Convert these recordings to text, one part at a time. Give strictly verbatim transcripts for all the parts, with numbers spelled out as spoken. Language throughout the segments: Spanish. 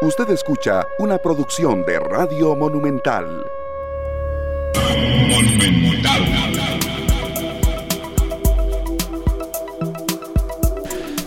Usted escucha una producción de Radio Monumental. Monumental.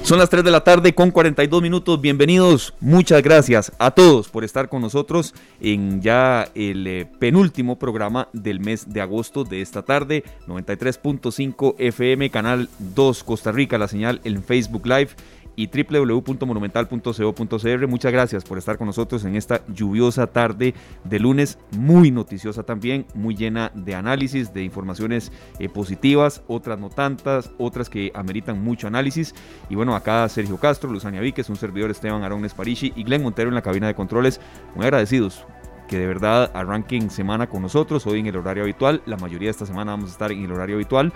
Son las tres de la tarde con cuarenta y dos minutos. Bienvenidos, muchas gracias a todos por estar con nosotros en ya el eh, penúltimo programa del mes de agosto de esta tarde. noventa y tres punto cinco F M, Canal dos Costa Rica, la señal en Facebook Live y doble u doble u doble u punto monumental punto co punto c r. Muchas gracias por estar con nosotros en esta lluviosa tarde de lunes, muy noticiosa también, muy llena de análisis, de informaciones eh, positivas, otras no tantas, otras que ameritan mucho análisis. Y bueno, acá Sergio Castro, Luzania Víquez, un servidor Esteban Arón Esparici y Glenn Montero en la cabina de controles. Muy agradecidos que de verdad arranquen semana con nosotros, hoy en el horario habitual. La mayoría de esta semana vamos a estar en el horario habitual,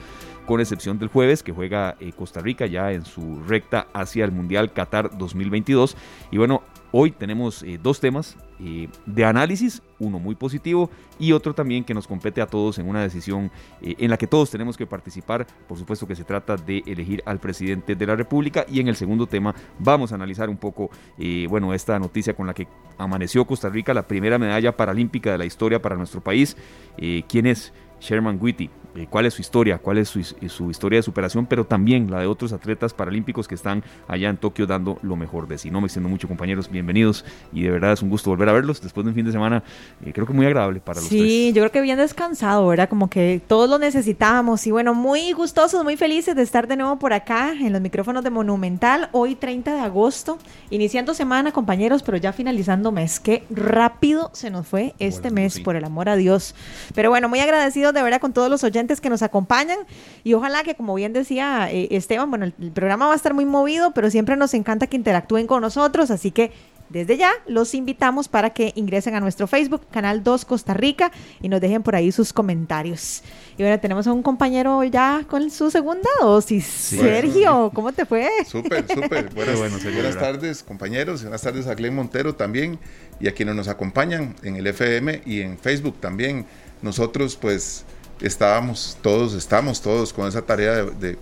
con excepción del jueves, que juega eh, Costa Rica ya en su recta hacia el Mundial Qatar dos mil veintidós. Y bueno, hoy tenemos eh, dos temas eh, de análisis, uno muy positivo y otro también que nos compete a todos en una decisión eh, en la que todos tenemos que participar. Por supuesto que se trata de elegir al presidente de la República, y en el segundo tema vamos a analizar un poco eh, bueno, esta noticia con la que amaneció Costa Rica, la primera medalla paralímpica de la historia para nuestro país. Eh, ¿quién es Sherman Whitty? Cuál es su historia, cuál es su, su historia de superación, pero también la de otros atletas paralímpicos que están allá en Tokio dando lo mejor de sí. No me extiendo mucho, compañeros, bienvenidos, y de verdad es un gusto volver a verlos después de un fin de semana, eh, creo que muy agradable para los sí, tres. Sí, yo creo que bien descansado, ¿verdad? Como que todos lo necesitábamos, y bueno, muy gustosos, muy felices de estar de nuevo por acá en los micrófonos de Monumental, hoy treinta de agosto, iniciando semana, compañeros, pero ya finalizando mes. Qué rápido se nos fue este bueno, mes, sí. Por el amor a Dios. Pero bueno, muy agradecidos de verdad con todos los oyentes que nos acompañan, y ojalá que, como bien decía eh, Esteban, bueno, el, el programa va a estar muy movido, pero siempre nos encanta que interactúen con nosotros, así que desde ya los invitamos para que ingresen a nuestro Facebook, Canal dos Costa Rica, y nos dejen por ahí sus comentarios. Y bueno, tenemos a un compañero ya con su segunda dosis. Sí. Sergio, ¿cómo te fue? Súper, súper. Buenas, bueno, buenas tardes, compañeros, buenas tardes a Glenn Montero también, y a quienes nos acompañan en el F M y en Facebook también. Nosotros pues estábamos todos, estamos todos con esa tarea de, de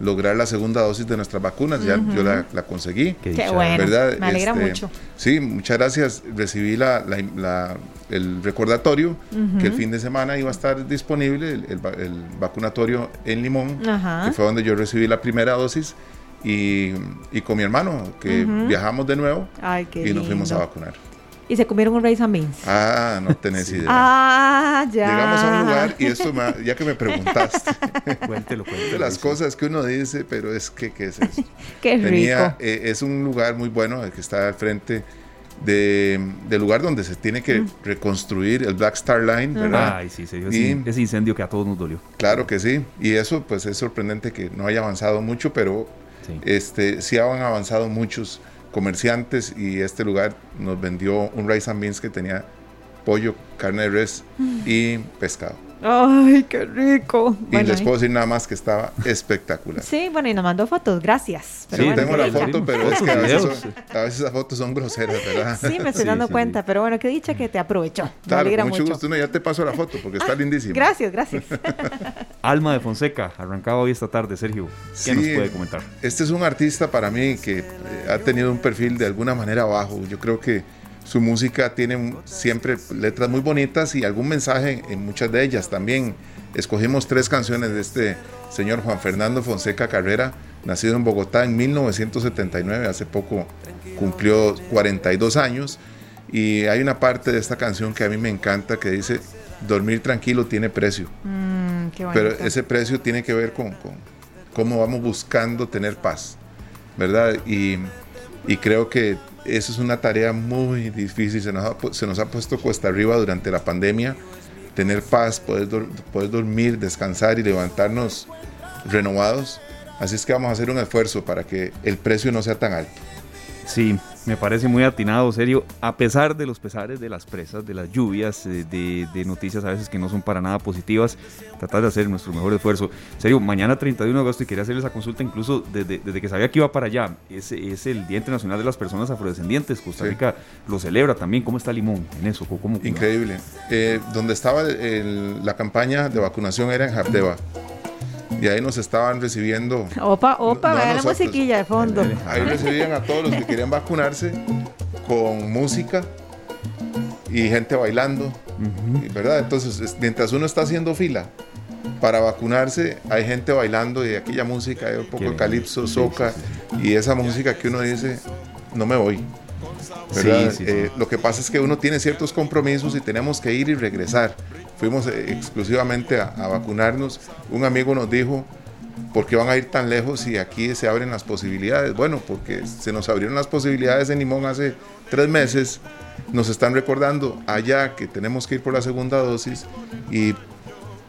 lograr la segunda dosis de nuestras vacunas. Uh-huh. Ya yo la, la conseguí. Qué bueno, ¿verdad? Me alegra este, mucho. Sí, muchas gracias. Recibí la, la, la, el recordatorio, uh-huh, que el fin de semana iba a estar disponible el, el, el vacunatorio en Limón, uh-huh, que fue donde yo recibí la primera dosis. Y, y con mi hermano, que uh-huh, viajamos de nuevo. Ay, qué y nos lindo. Fuimos a vacunar. Y se comieron un rice and beans. Ah, no tenés idea. Ah, ya. Llegamos a un lugar, y esto, me, ya que me preguntaste. Cuéntelo, cuéntelo. Las cosas que uno dice, pero es que, ¿qué es eso? Qué rico. Tenía, eh, es un lugar muy bueno, el que está al frente de, del lugar donde se tiene que reconstruir el Black Star Line, ¿verdad? Ay, sí, se dio y, ese incendio que a todos nos dolió. Claro que sí. Y eso, pues, es sorprendente que no haya avanzado mucho, pero sí, este, sí han avanzado muchos comerciantes, y este lugar nos vendió un rice and beans que tenía pollo, carne de res y pescado. ¡Ay, qué rico! Y bueno, les puedo decir nada más que estaba espectacular. Sí, bueno, y nos mandó fotos, gracias. Pero sí, bueno, tengo sí, la foto, pero es que a veces, son, a veces las fotos son groseras, ¿verdad? Sí, me estoy sí, dando sí, cuenta, sí. Pero bueno, qué dicha que te aprovechó. Claro, con mucho, mucho gusto, no, ya te paso la foto porque está ah, lindísima. Gracias, gracias. Alma de Fonseca, arrancaba hoy esta tarde, Sergio. ¿Qué sí, nos puede comentar? Este es un artista para mí que eh, ha tenido un perfil de alguna manera bajo. Yo creo que su música tiene siempre letras muy bonitas y algún mensaje en muchas de ellas también. Escogimos tres canciones de este señor Juan Fernando Fonseca Carrera, nacido en Bogotá en mil novecientos setenta y nueve, hace poco cumplió cuarenta y dos años, y hay una parte de esta canción que a mí me encanta que dice: dormir tranquilo tiene precio. Mm, qué bonito. Pero ese precio tiene que ver con, con cómo vamos buscando tener paz, ¿verdad? Y, y creo que eso es una tarea muy difícil, se nos ha, se nos ha puesto cuesta arriba durante la pandemia, tener paz, poder, do, poder dormir, descansar y levantarnos renovados, así es que vamos a hacer un esfuerzo para que el precio no sea tan alto. Sí, me parece muy atinado, Sergio, a pesar de los pesares de las presas, de las lluvias, de, de noticias a veces que no son para nada positivas, tratar de hacer nuestro mejor esfuerzo. Sergio, mañana treinta y uno de agosto, y quería hacerle esa consulta incluso desde, desde que sabía que iba para allá, es, es el Día Internacional de las Personas Afrodescendientes, Costa Rica sí, lo celebra también. ¿Cómo está Limón en eso? ¿Cómo, cómo, Increíble, eh, donde estaba el, la campaña de vacunación era en Japdeva. Y ahí nos estaban recibiendo. Opa, opa, no, vean la musiquilla de fondo. Ahí recibían a todos los que querían vacunarse con música y gente bailando, uh-huh. ¿verdad? Entonces, mientras uno está haciendo fila para vacunarse, hay gente bailando y aquella música, hay un poco de calipso, soca, sí, sí, sí. y esa música que uno dice, no me voy. Sí, sí, sí. Eh, lo que pasa es que uno tiene ciertos compromisos y tenemos que ir y regresar. Fuimos eh, exclusivamente a, a vacunarnos. Un amigo nos dijo, ¿por qué van a ir tan lejos y aquí se abren las posibilidades? Bueno, porque se nos abrieron las posibilidades en Limón hace tres meses. Nos están recordando allá que tenemos que ir por la segunda dosis y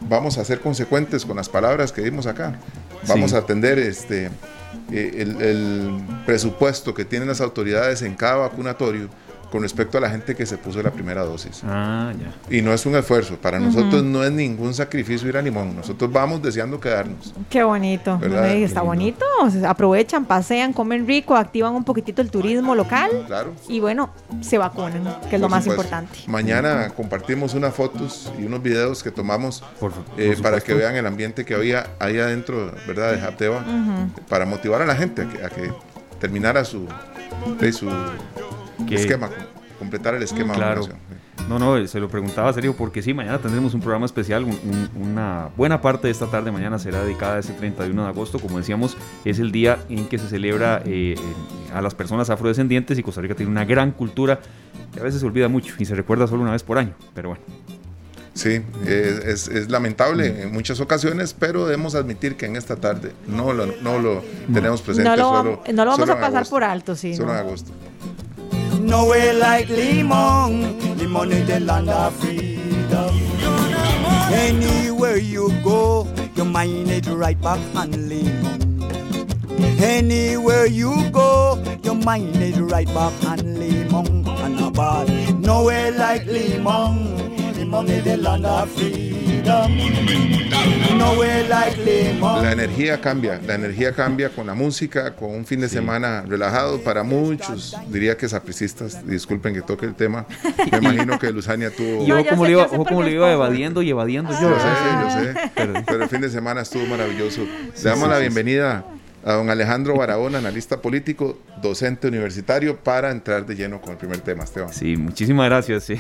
vamos a ser consecuentes con las palabras que dimos acá. Vamos sí. a atender este... El, el presupuesto que tienen las autoridades en cada vacunatorio con respecto a la gente que se puso la primera dosis. Ah, ya. Y no es un esfuerzo, para uh-huh. nosotros no es ningún sacrificio ir a Limón, nosotros vamos deseando quedarnos. Qué bonito, ¿verdad? Está Qué bonito, aprovechan, pasean, comen rico, activan un poquitito el turismo local claro. y bueno, se vacunan, que es lo por más supuesto. Importante. Mañana compartimos unas fotos y unos videos que tomamos por, por eh, para que vean el ambiente que había ahí adentro, ¿verdad? De Japdeva, uh-huh. para motivar a la gente a que, a que terminara su... Eh, su Que, esquema, completar el esquema claro. de vacunación. No, no, se lo preguntaba serio porque sí, mañana tendremos un programa especial, un, un, una buena parte de esta tarde mañana será dedicada a ese treinta y uno de agosto, como decíamos, es el día en que se celebra eh, a las personas afrodescendientes y Costa Rica tiene una gran cultura que a veces se olvida mucho y se recuerda solo una vez por año, pero bueno. Sí, es, es, es lamentable en muchas ocasiones, pero debemos admitir que en esta tarde no lo, no lo tenemos presente. No lo, solo, no lo vamos a pasar agosto, por alto, sí. Solo ¿no? en agosto. No way like Limón, Limón is the land of freedom. Anywhere you go, your mind is right back on Limón. Anywhere you go, your mind is right back on Limón. And about no way like Limón, Limón is the land of freedom. No way like Limón. La energía cambia, la energía cambia con la música, con un fin de sí. semana relajado para muchos, diría que sapricistas, disculpen que toque el tema, me imagino que Luzania tuvo... Yo, yo como, sé, le iba, yo como le iba evadiendo y evadiendo. Ah. Yo lo sé, yo sé, pero, pero el fin de semana estuvo maravilloso. Sí, Le damos sí, la sí, bienvenida a don Alejandro Barahona, analista político, docente universitario, para entrar de lleno con el primer tema, Esteban. Sí, muchísimas gracias, sí.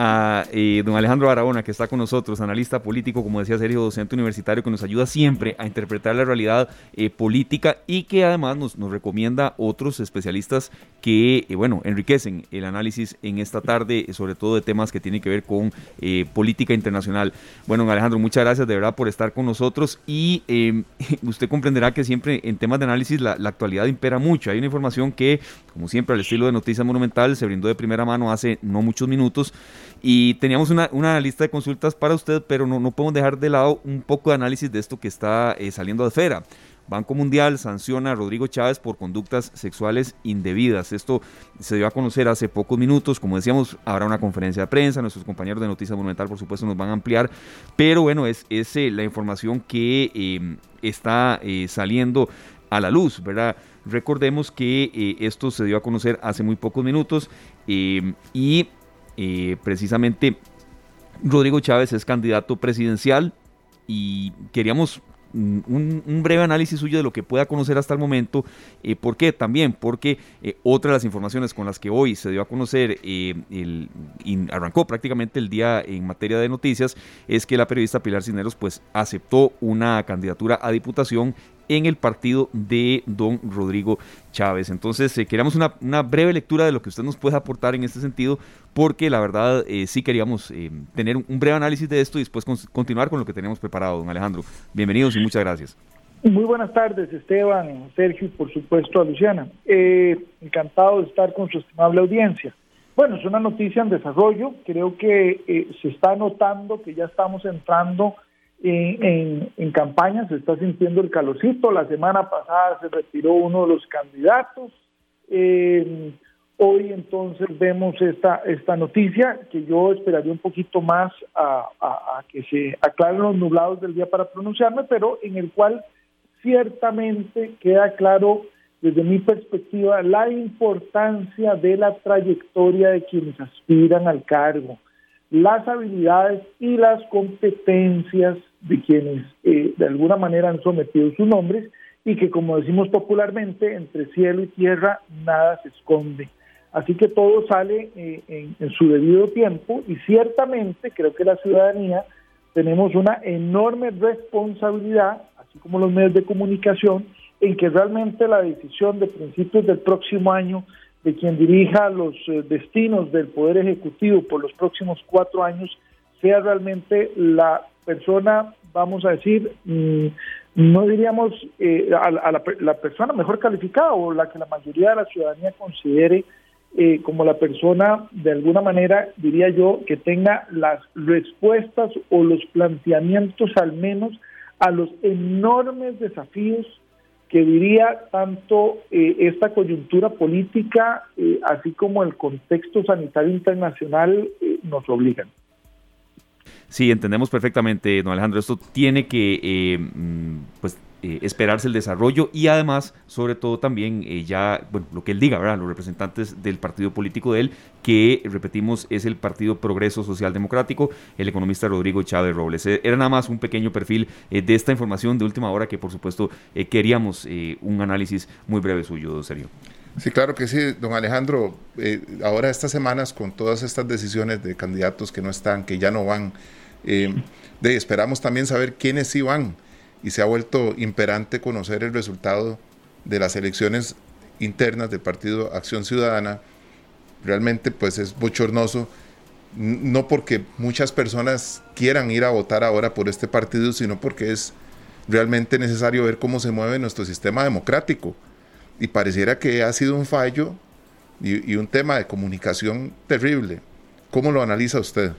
A eh, don Alejandro Barahona, que está con nosotros, analista político, como decía Sergio, docente universitario, que nos ayuda siempre a interpretar la realidad eh, política y que además nos, nos recomienda otros especialistas que, eh, bueno, enriquecen el análisis en esta tarde, sobre todo de temas que tienen que ver con eh, política internacional. Bueno, don Alejandro, muchas gracias de verdad por estar con nosotros y eh, usted comprenderá que siempre en temas de análisis la, la actualidad impera mucho. Hay una información que, como siempre, al estilo de Noticias Monumental, se brindó de primera mano hace no muchos minutos. Y teníamos una, una lista de consultas para usted, pero no, no podemos dejar de lado un poco de análisis de esto que está eh, saliendo de esfera. Banco Mundial sanciona a Rodrigo Chávez por conductas sexuales indebidas. Esto se dio a conocer hace pocos minutos. Como decíamos, habrá una conferencia de prensa. Nuestros compañeros de Noticias Monumental, por supuesto, nos van a ampliar. Pero bueno, es, es eh, la información que eh, está eh, saliendo a la luz, ¿verdad? Recordemos que eh, esto se dio a conocer hace muy pocos minutos eh, y... Eh, precisamente Rodrigo Chávez es candidato presidencial y queríamos un, un breve análisis suyo de lo que pueda conocer hasta el momento. Eh, ¿Por qué? También porque eh, otra de las informaciones con las que hoy se dio a conocer, eh, el, in, arrancó prácticamente el día en materia de noticias, es que la periodista Pilar Cisneros pues, aceptó una candidatura a diputación en el partido de don Rodrigo Chávez. Entonces, eh, queríamos una, una breve lectura de lo que usted nos puede aportar en este sentido, porque la verdad eh, sí queríamos eh, tener un breve análisis de esto y después con, continuar con lo que tenemos preparado, don Alejandro. Bienvenidos y muchas gracias. Muy buenas tardes, Esteban, Sergio y por supuesto a Luciana. Eh, encantado de estar con su estimable audiencia. Bueno, es una noticia en desarrollo. Creo que eh, se está notando que ya estamos entrando En, en, en campaña, se está sintiendo el calorcito. La semana pasada se retiró uno de los candidatos. Eh, hoy entonces vemos esta esta noticia que yo esperaría un poquito más a, a, a que se aclaren los nublados del día para pronunciarme, pero en el cual ciertamente queda claro desde mi perspectiva la importancia de la trayectoria de quienes aspiran al cargo, las habilidades y las competencias de quienes eh, de alguna manera han sometido sus nombres y que, como decimos popularmente, entre cielo y tierra nada se esconde. Así que todo sale eh, en, en su debido tiempo y ciertamente creo que la ciudadanía tenemos una enorme responsabilidad, así como los medios de comunicación, en que realmente la decisión de principios del próximo año de quien dirija los destinos del Poder Ejecutivo por los próximos cuatro años sea realmente la persona, vamos a decir, no diríamos eh, a, a la, la persona mejor calificada o la que la mayoría de la ciudadanía considere eh, como la persona, de alguna manera, diría yo, que tenga las respuestas o los planteamientos al menos a los enormes desafíos que diría tanto eh, esta coyuntura política, eh, así como el contexto sanitario internacional eh, nos obligan. Sí, entendemos perfectamente, don Alejandro, esto tiene que eh, pues, eh, esperarse el desarrollo y además, sobre todo también, eh, ya, bueno, lo que él diga, ¿verdad?, los representantes del partido político de él, que, repetimos, es el Partido Progreso Social Democrático, el economista Rodrigo Chávez Robles. Era nada más un pequeño perfil eh, de esta información de última hora que, por supuesto, eh, queríamos eh, un análisis muy breve suyo, don Sergio. Sí, claro que sí, don Alejandro. Eh, ahora estas semanas, con todas estas decisiones de candidatos que no están, que ya no van, eh, de, esperamos también saber quiénes sí van, y se ha vuelto imperante conocer el resultado de las elecciones internas del partido Acción Ciudadana. Realmente pues es bochornoso, no porque muchas personas quieran ir a votar ahora por este partido, sino porque es realmente necesario ver cómo se mueve nuestro sistema democrático. Y pareciera que ha sido un fallo y, y un tema de comunicación terrible. ¿Cómo lo analiza usted?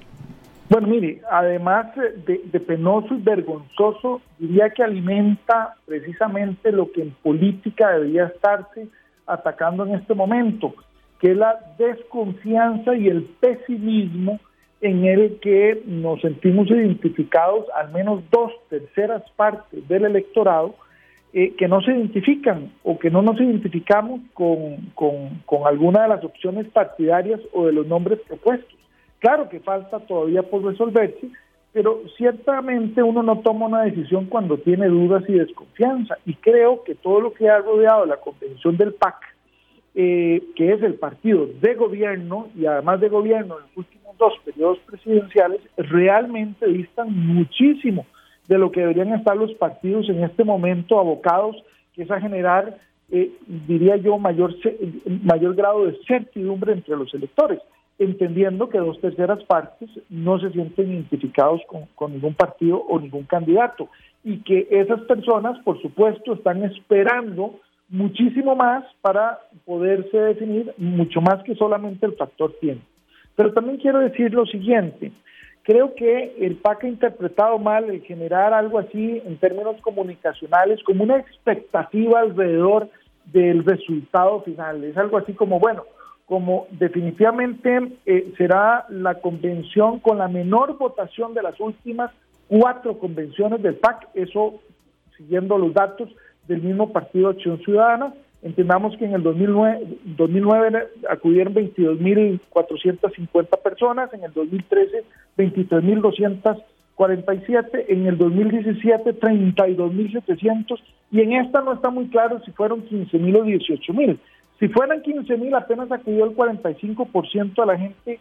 Bueno, mire, además de, de penoso y vergonzoso, diría que alimenta precisamente lo que en política debería estarse atacando en este momento, que es la desconfianza y el pesimismo en el que nos sentimos identificados al menos dos terceras partes del electorado, Eh, que no se identifican o que no nos identificamos con, con, con alguna de las opciones partidarias o de los nombres propuestos. Claro que falta todavía por resolverse, pero ciertamente uno no toma una decisión cuando tiene dudas y desconfianza, y creo que todo lo que ha rodeado la convención del P A C, eh, que es el partido de gobierno y además de gobierno en los últimos dos periodos presidenciales, realmente distan muchísimo de lo que deberían estar los partidos en este momento abocados, que es a generar, eh, diría yo, mayor, mayor grado de certidumbre entre los electores, entendiendo que dos terceras partes no se sienten identificados con, con ningún partido o ningún candidato, y que esas personas, por supuesto, están esperando muchísimo más para poderse definir, mucho más que solamente el factor tiempo. Pero también quiero decir lo siguiente: creo que el P A C ha interpretado mal el generar algo así en términos comunicacionales como una expectativa alrededor del resultado final. Es algo así como, bueno, como definitivamente eh, será la convención con la menor votación de las últimas cuatro convenciones del P A C, eso siguiendo los datos del mismo partido Acción Ciudadana. Entendamos que en el dos mil nueve acudieron veintidós mil cuatrocientas cincuenta personas, en el dos mil trece veintitrés mil doscientas cuarenta y siete, en el dos mil diecisiete treinta y dos mil setecientos, y en esta no está muy claro si fueron quince mil o dieciocho mil. Si fueran quince mil, apenas acudió el cuarenta y cinco por ciento de la gente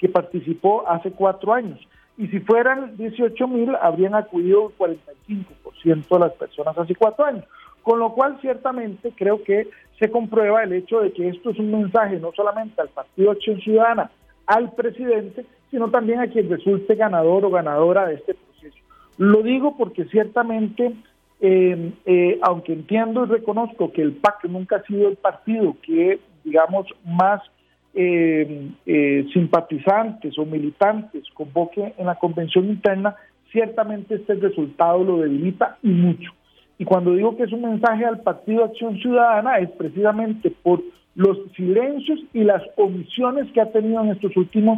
que participó hace cuatro años, y si fueran dieciocho mil, habrían acudido el cuarenta y cinco por ciento de las personas hace cuatro años. Con lo cual, ciertamente, creo que se comprueba el hecho de que esto es un mensaje no solamente al Partido Acción Ciudadana, al presidente, sino también a quien resulte ganador o ganadora de este proceso. Lo digo porque ciertamente, eh, eh, aunque entiendo y reconozco que el P A C nunca ha sido el partido que, digamos, más eh, eh, simpatizantes o militantes convoque en la convención interna, ciertamente este resultado lo debilita y mucho. Y cuando digo que es un mensaje al Partido Acción Ciudadana es precisamente por los silencios y las omisiones que ha tenido en estos últimos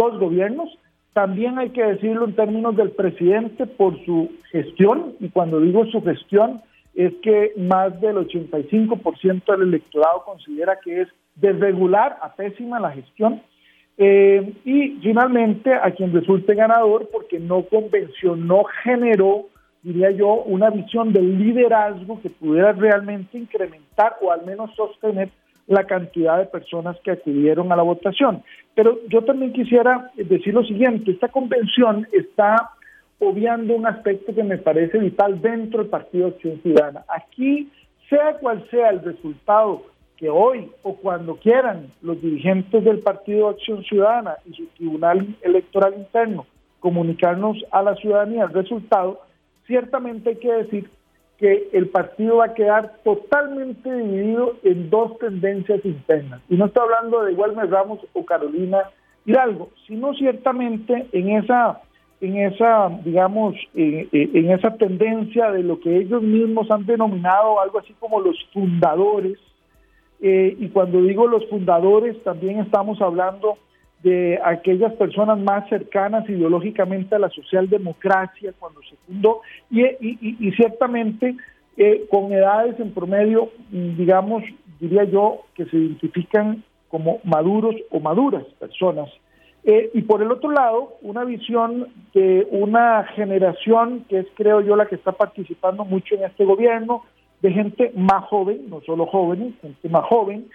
dos gobiernos. También hay que decirlo en términos del presidente por su gestión, y cuando digo su gestión es que más del ochenta y cinco por ciento del electorado considera que es desregular a pésima la gestión. Eh, y finalmente a quien resulte ganador porque no convenció, no generó, diría yo, una visión del liderazgo que pudiera realmente incrementar o al menos sostener la cantidad de personas que acudieron a la votación. Pero yo también quisiera decir lo siguiente: esta convención está obviando un aspecto que me parece vital dentro del Partido Acción Ciudadana. Aquí, sea cual sea el resultado que hoy o cuando quieran los dirigentes del Partido Acción Ciudadana y su Tribunal Electoral Interno comunicarnos a la ciudadanía el resultado, ciertamente hay que decir que el partido va a quedar totalmente dividido en dos tendencias internas. Y no estoy hablando de Welmer Ramos o Carolina Hidalgo, sino ciertamente en esa, en esa, digamos, eh, eh, en esa tendencia de lo que ellos mismos han denominado algo así como los fundadores. Eh, y cuando digo los fundadores, también estamos hablando de aquellas personas más cercanas ideológicamente a la socialdemocracia cuando se fundó, y, y, y ciertamente eh, con edades en promedio, digamos, diría yo, que se identifican como maduros o maduras personas. Eh, y por el otro lado, una visión de una generación que es, creo yo, la que está participando mucho en este gobierno, de gente más joven, no solo jóvenes, gente más joven,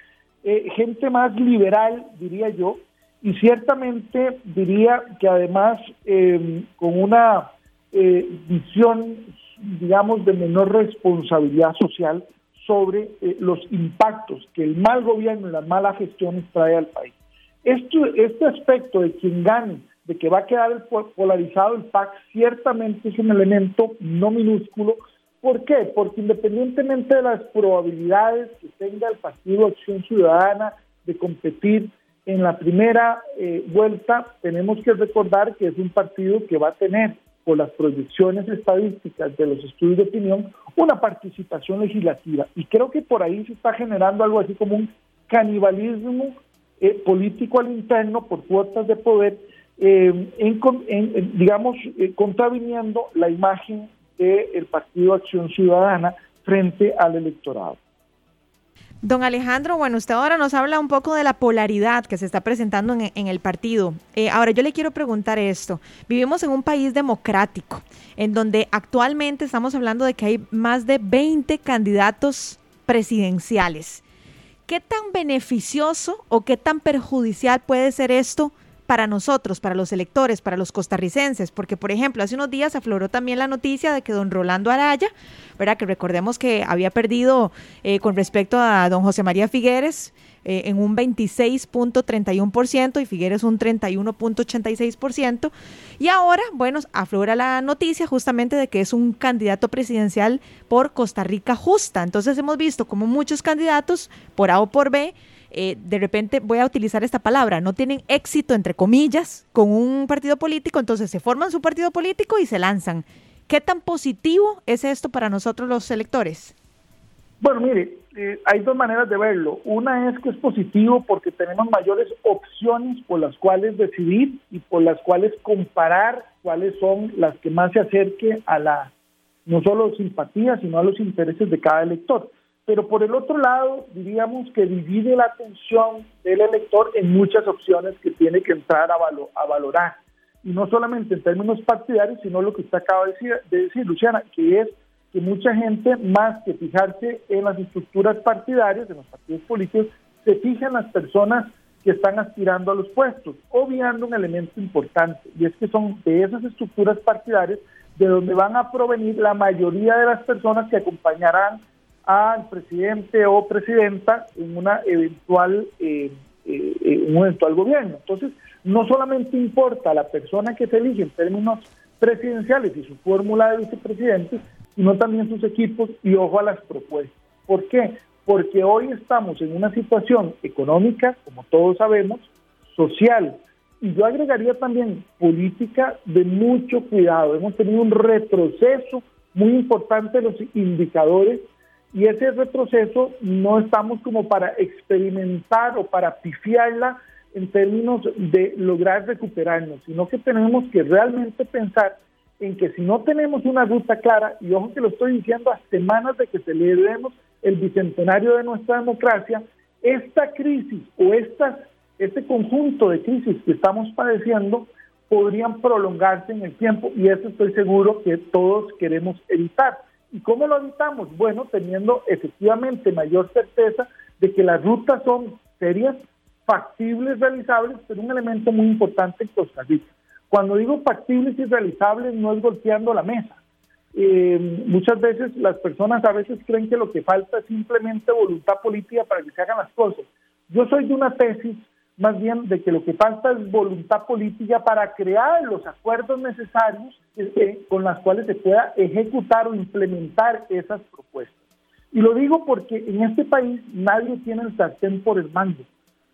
eh, gente más liberal, diría yo, y ciertamente diría que además eh, con una eh, visión, digamos, de menor responsabilidad social sobre eh, los impactos que el mal gobierno y las malas gestiones trae al país. Esto, este aspecto de quien gane, de que va a quedar polarizado el P A C, ciertamente es un elemento no minúsculo. ¿Por qué? Porque independientemente de las probabilidades que tenga el Partido Acción Ciudadana de competir en la primera eh, vuelta, tenemos que recordar que es un partido que va a tener, por las proyecciones estadísticas de los estudios de opinión, una participación legislativa. Y creo que por ahí se está generando algo así como un canibalismo eh, político al interno por cuotas de poder, eh, en, en, digamos, eh, contraviniendo la imagen del Partido Acción Ciudadana frente al electorado. Don Alejandro, bueno, usted ahora nos habla un poco de la polaridad que se está presentando en, en el partido. Eh, ahora, yo le quiero preguntar esto. Vivimos en un país democrático, en donde actualmente estamos hablando de que hay más de veinte candidatos presidenciales. ¿Qué tan beneficioso o qué tan perjudicial puede ser esto para nosotros, para los electores, para los costarricenses? Porque, por ejemplo, hace unos días afloró también la noticia de que don Rolando Araya, ¿verdad?, que recordemos que había perdido eh, con respecto a don José María Figueres eh, en un veintiséis punto treinta y uno por ciento y Figueres un treinta y uno punto ochenta y seis por ciento, y ahora, bueno, aflora la noticia justamente de que es un candidato presidencial por Costa Rica Justa. Entonces hemos visto como muchos candidatos, por A o por B, Eh, de repente, voy a utilizar esta palabra, no tienen éxito, entre comillas, con un partido político, entonces se forman su partido político y se lanzan. ¿Qué tan positivo es esto para nosotros los electores? Bueno, mire, eh, hay dos maneras de verlo. Una es que es positivo porque tenemos mayores opciones por las cuales decidir y por las cuales comparar cuáles son las que más se acerquen a la, no solo simpatía, sino a los intereses de cada elector. Pero por el otro lado, diríamos que divide la atención del elector en muchas opciones que tiene que entrar a, valo, a valorar. Y no solamente en términos partidarios, sino lo que usted acaba de decir, de decir, Luciana, que es que mucha gente, más que fijarse en las estructuras partidarias, en los partidos políticos, se fija en las personas que están aspirando a los puestos, obviando un elemento importante, y es que son de esas estructuras partidarias de donde van a provenir la mayoría de las personas que acompañarán al presidente o presidenta en una eventual eh, eh, en un eventual gobierno. Entonces, no solamente importa la persona que se elige en términos presidenciales y su fórmula de vicepresidente, sino también sus equipos y ojo a las propuestas. ¿Por qué? Porque hoy estamos en una situación económica, como todos sabemos, social, y yo agregaría también política de mucho cuidado. Hemos tenido un retroceso muy importante en los indicadores, y ese retroceso no estamos como para experimentar o para pifiarla en términos de lograr recuperarnos, sino que tenemos que realmente pensar en que si no tenemos una ruta clara, y ojo que lo estoy diciendo a semanas de que celebremos el bicentenario de nuestra democracia, esta crisis o estas, este conjunto de crisis que estamos padeciendo podrían prolongarse en el tiempo, y eso estoy seguro que todos queremos evitar. ¿Y cómo lo evitamos? Bueno, teniendo efectivamente mayor certeza de que las rutas son serias, factibles, realizables, pero un elemento muy importante en Costa Rica. Cuando digo factibles y realizables, no es golpeando la mesa. Eh, muchas veces las personas a veces creen que lo que falta es simplemente voluntad política para que se hagan las cosas. Yo soy de una tesis más bien de que lo que falta es voluntad política para crear los acuerdos necesarios eh, con las cuales se pueda ejecutar o implementar esas propuestas. Y lo digo porque en este país nadie tiene el sartén por el mango,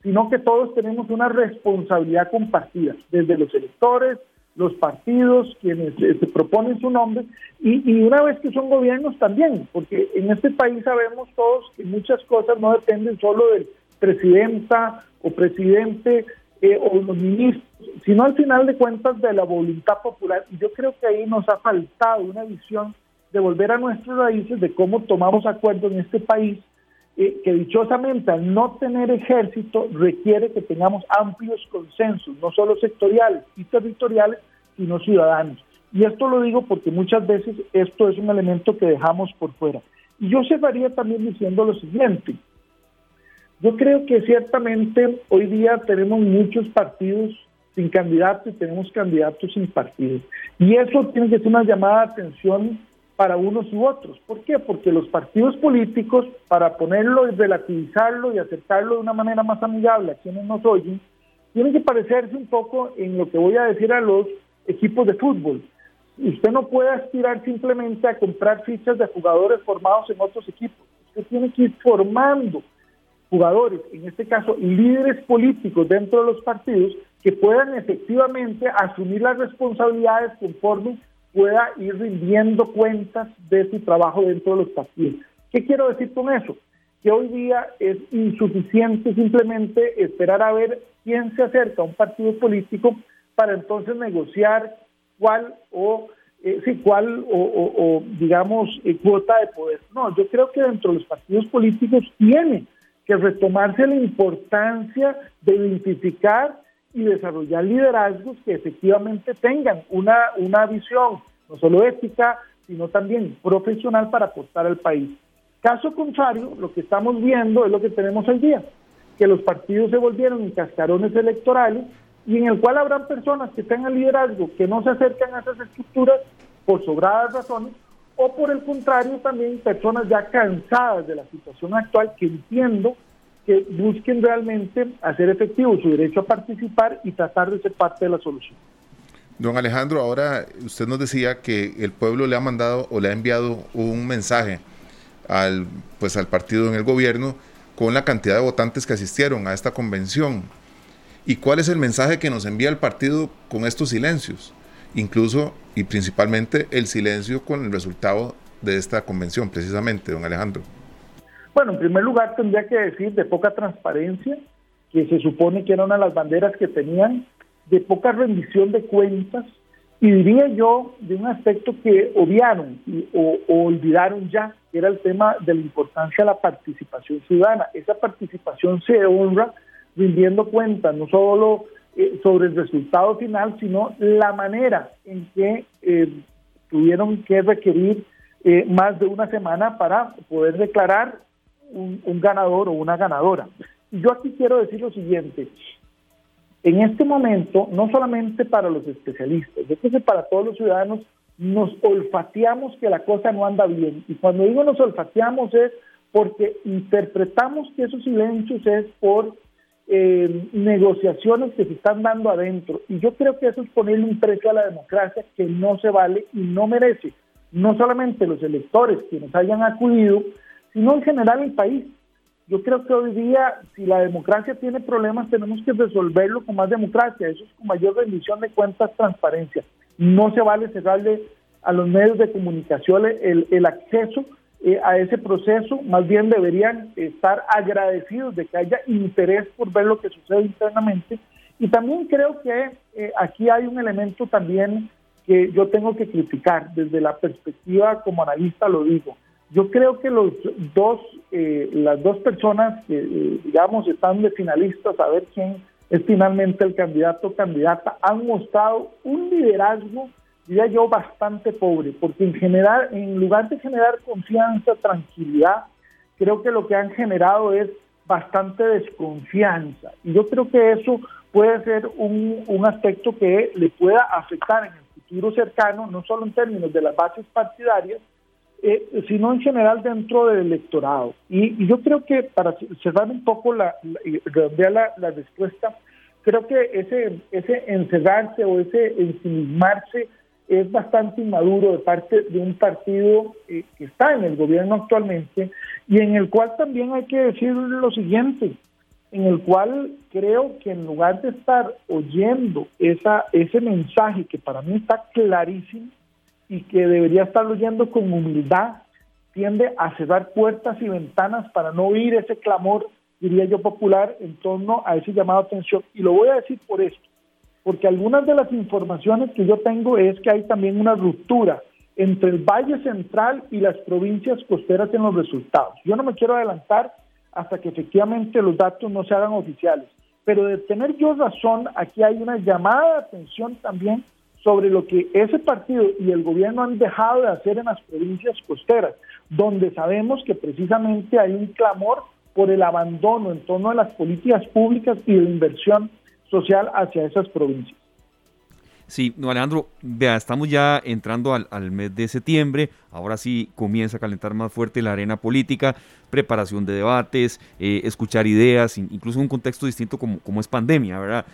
sino que todos tenemos una responsabilidad compartida, desde los electores, los partidos, quienes se proponen su nombre, y, y una vez que son gobiernos también, porque en este país sabemos todos que muchas cosas no dependen solo del presidenta o presidente eh, o los ministros, sino al final de cuentas de la voluntad popular. Y yo creo que ahí nos ha faltado una visión de volver a nuestras raíces, de cómo tomamos acuerdos en este país, eh, que dichosamente al no tener ejército requiere que tengamos amplios consensos, no solo sectoriales y territoriales, sino ciudadanos. Y esto lo digo porque muchas veces esto es un elemento que dejamos por fuera. Y yo cerraría también diciendo lo siguiente. Yo creo que ciertamente hoy día tenemos muchos partidos sin candidatos y tenemos candidatos sin partidos. Y eso tiene que ser una llamada de atención para unos u otros. ¿Por qué? Porque los partidos políticos, para ponerlo y relativizarlo y aceptarlo de una manera más amigable a quienes nos oyen, tienen que parecerse un poco en lo que voy a decir a los equipos de fútbol. Usted no puede aspirar simplemente a comprar fichas de jugadores formados en otros equipos. Usted tiene que ir formando jugadores, en este caso líderes políticos dentro de los partidos, que puedan efectivamente asumir las responsabilidades conforme pueda ir rindiendo cuentas de su trabajo dentro de los partidos. ¿Qué quiero decir con eso? Que hoy día es insuficiente simplemente esperar a ver quién se acerca a un partido político para entonces negociar cuál o Eh, sí, cuál o, o, o digamos eh, cuota de poder. No, yo creo que dentro de los partidos políticos tiene que retomarse la importancia de identificar y desarrollar liderazgos que efectivamente tengan una, una visión no solo ética, sino también profesional para aportar al país. Caso contrario, lo que estamos viendo es lo que tenemos hoy día, que los partidos se volvieron en cascarones electorales y en el cual habrán personas que tengan liderazgo que no se acercan a esas estructuras por sobradas razones, o por el contrario también personas ya cansadas de la situación actual que entiendo que busquen realmente hacer efectivo su derecho a participar y tratar de ser parte de la solución. Don Alejandro, ahora usted nos decía que el pueblo le ha mandado o le ha enviado un mensaje al, pues, al partido en el gobierno con la cantidad de votantes que asistieron a esta convención. ¿Y cuál es el mensaje que nos envía el partido con estos silencios? Incluso y principalmente el silencio con el resultado de esta convención, precisamente, don Alejandro. Bueno, en primer lugar tendría que decir de poca transparencia, que se supone que era una de las banderas que tenían, de poca rendición de cuentas, y diría yo de un aspecto que obviaron y, o, o olvidaron ya, que era el tema de la importancia de la participación ciudadana. Esa participación se honra rindiendo cuentas, no solo sobre el resultado final, sino la manera en que eh, tuvieron que requerir eh, más de una semana para poder declarar un, un ganador o una ganadora. Y yo aquí quiero decir lo siguiente, en este momento, no solamente para los especialistas, yo creo que para todos los ciudadanos nos olfateamos que la cosa no anda bien, y cuando digo nos olfateamos es porque interpretamos que esos silencios es por Eh, negociaciones que se están dando adentro, y yo creo que eso es ponerle un precio a la democracia que no se vale y no merece, no solamente los electores quienes hayan acudido, sino en general el país. Yo creo que hoy día, si la democracia tiene problemas, tenemos que resolverlo con más democracia, eso es con mayor rendición de cuentas, transparencia. No se vale cerrarle a los medios de comunicación el, el acceso Eh, a ese proceso, más bien deberían estar agradecidos de que haya interés por ver lo que sucede internamente. Y también creo que eh, aquí hay un elemento también que yo tengo que criticar, desde la perspectiva como analista lo digo. Yo creo que los dos, eh, las dos personas que, eh, digamos, están de finalistas a ver quién es finalmente el candidato o candidata, han mostrado un liderazgo, diría yo, bastante pobre, porque en general, en lugar de generar confianza, tranquilidad, creo que lo que han generado es bastante desconfianza. Y yo creo que eso puede ser un, un aspecto que le pueda afectar en el futuro cercano, no solo en términos de las bases partidarias, eh, sino en general dentro del electorado. Y, y yo creo que, para cerrar un poco la, la, redondear la, la respuesta, creo que ese, ese encerrarse o ese ensimismarse es bastante inmaduro de parte de un partido eh, que está en el gobierno actualmente, y en el cual también hay que decir lo siguiente, en el cual creo que en lugar de estar oyendo esa, ese mensaje que para mí está clarísimo y que debería estar oyendo con humildad, tiende a cerrar puertas y ventanas para no oír ese clamor, diría yo, popular en torno a ese llamado a atención. Y lo voy a decir por esto, porque algunas de las informaciones que yo tengo es que hay también una ruptura entre el Valle Central y las provincias costeras en los resultados. Yo no me quiero adelantar hasta que efectivamente los datos no se hagan oficiales, pero de tener yo razón, aquí hay una llamada de atención también sobre lo que ese partido y el gobierno han dejado de hacer en las provincias costeras, donde sabemos que precisamente hay un clamor por el abandono en torno a las políticas públicas y de inversión social hacia esas provincias. Sí, no, Alejandro, vea, estamos ya entrando al, al mes de septiembre, ahora sí comienza a calentar más fuerte la arena política, preparación de debates, eh, escuchar ideas, incluso en un contexto distinto como, como es pandemia, ¿verdad?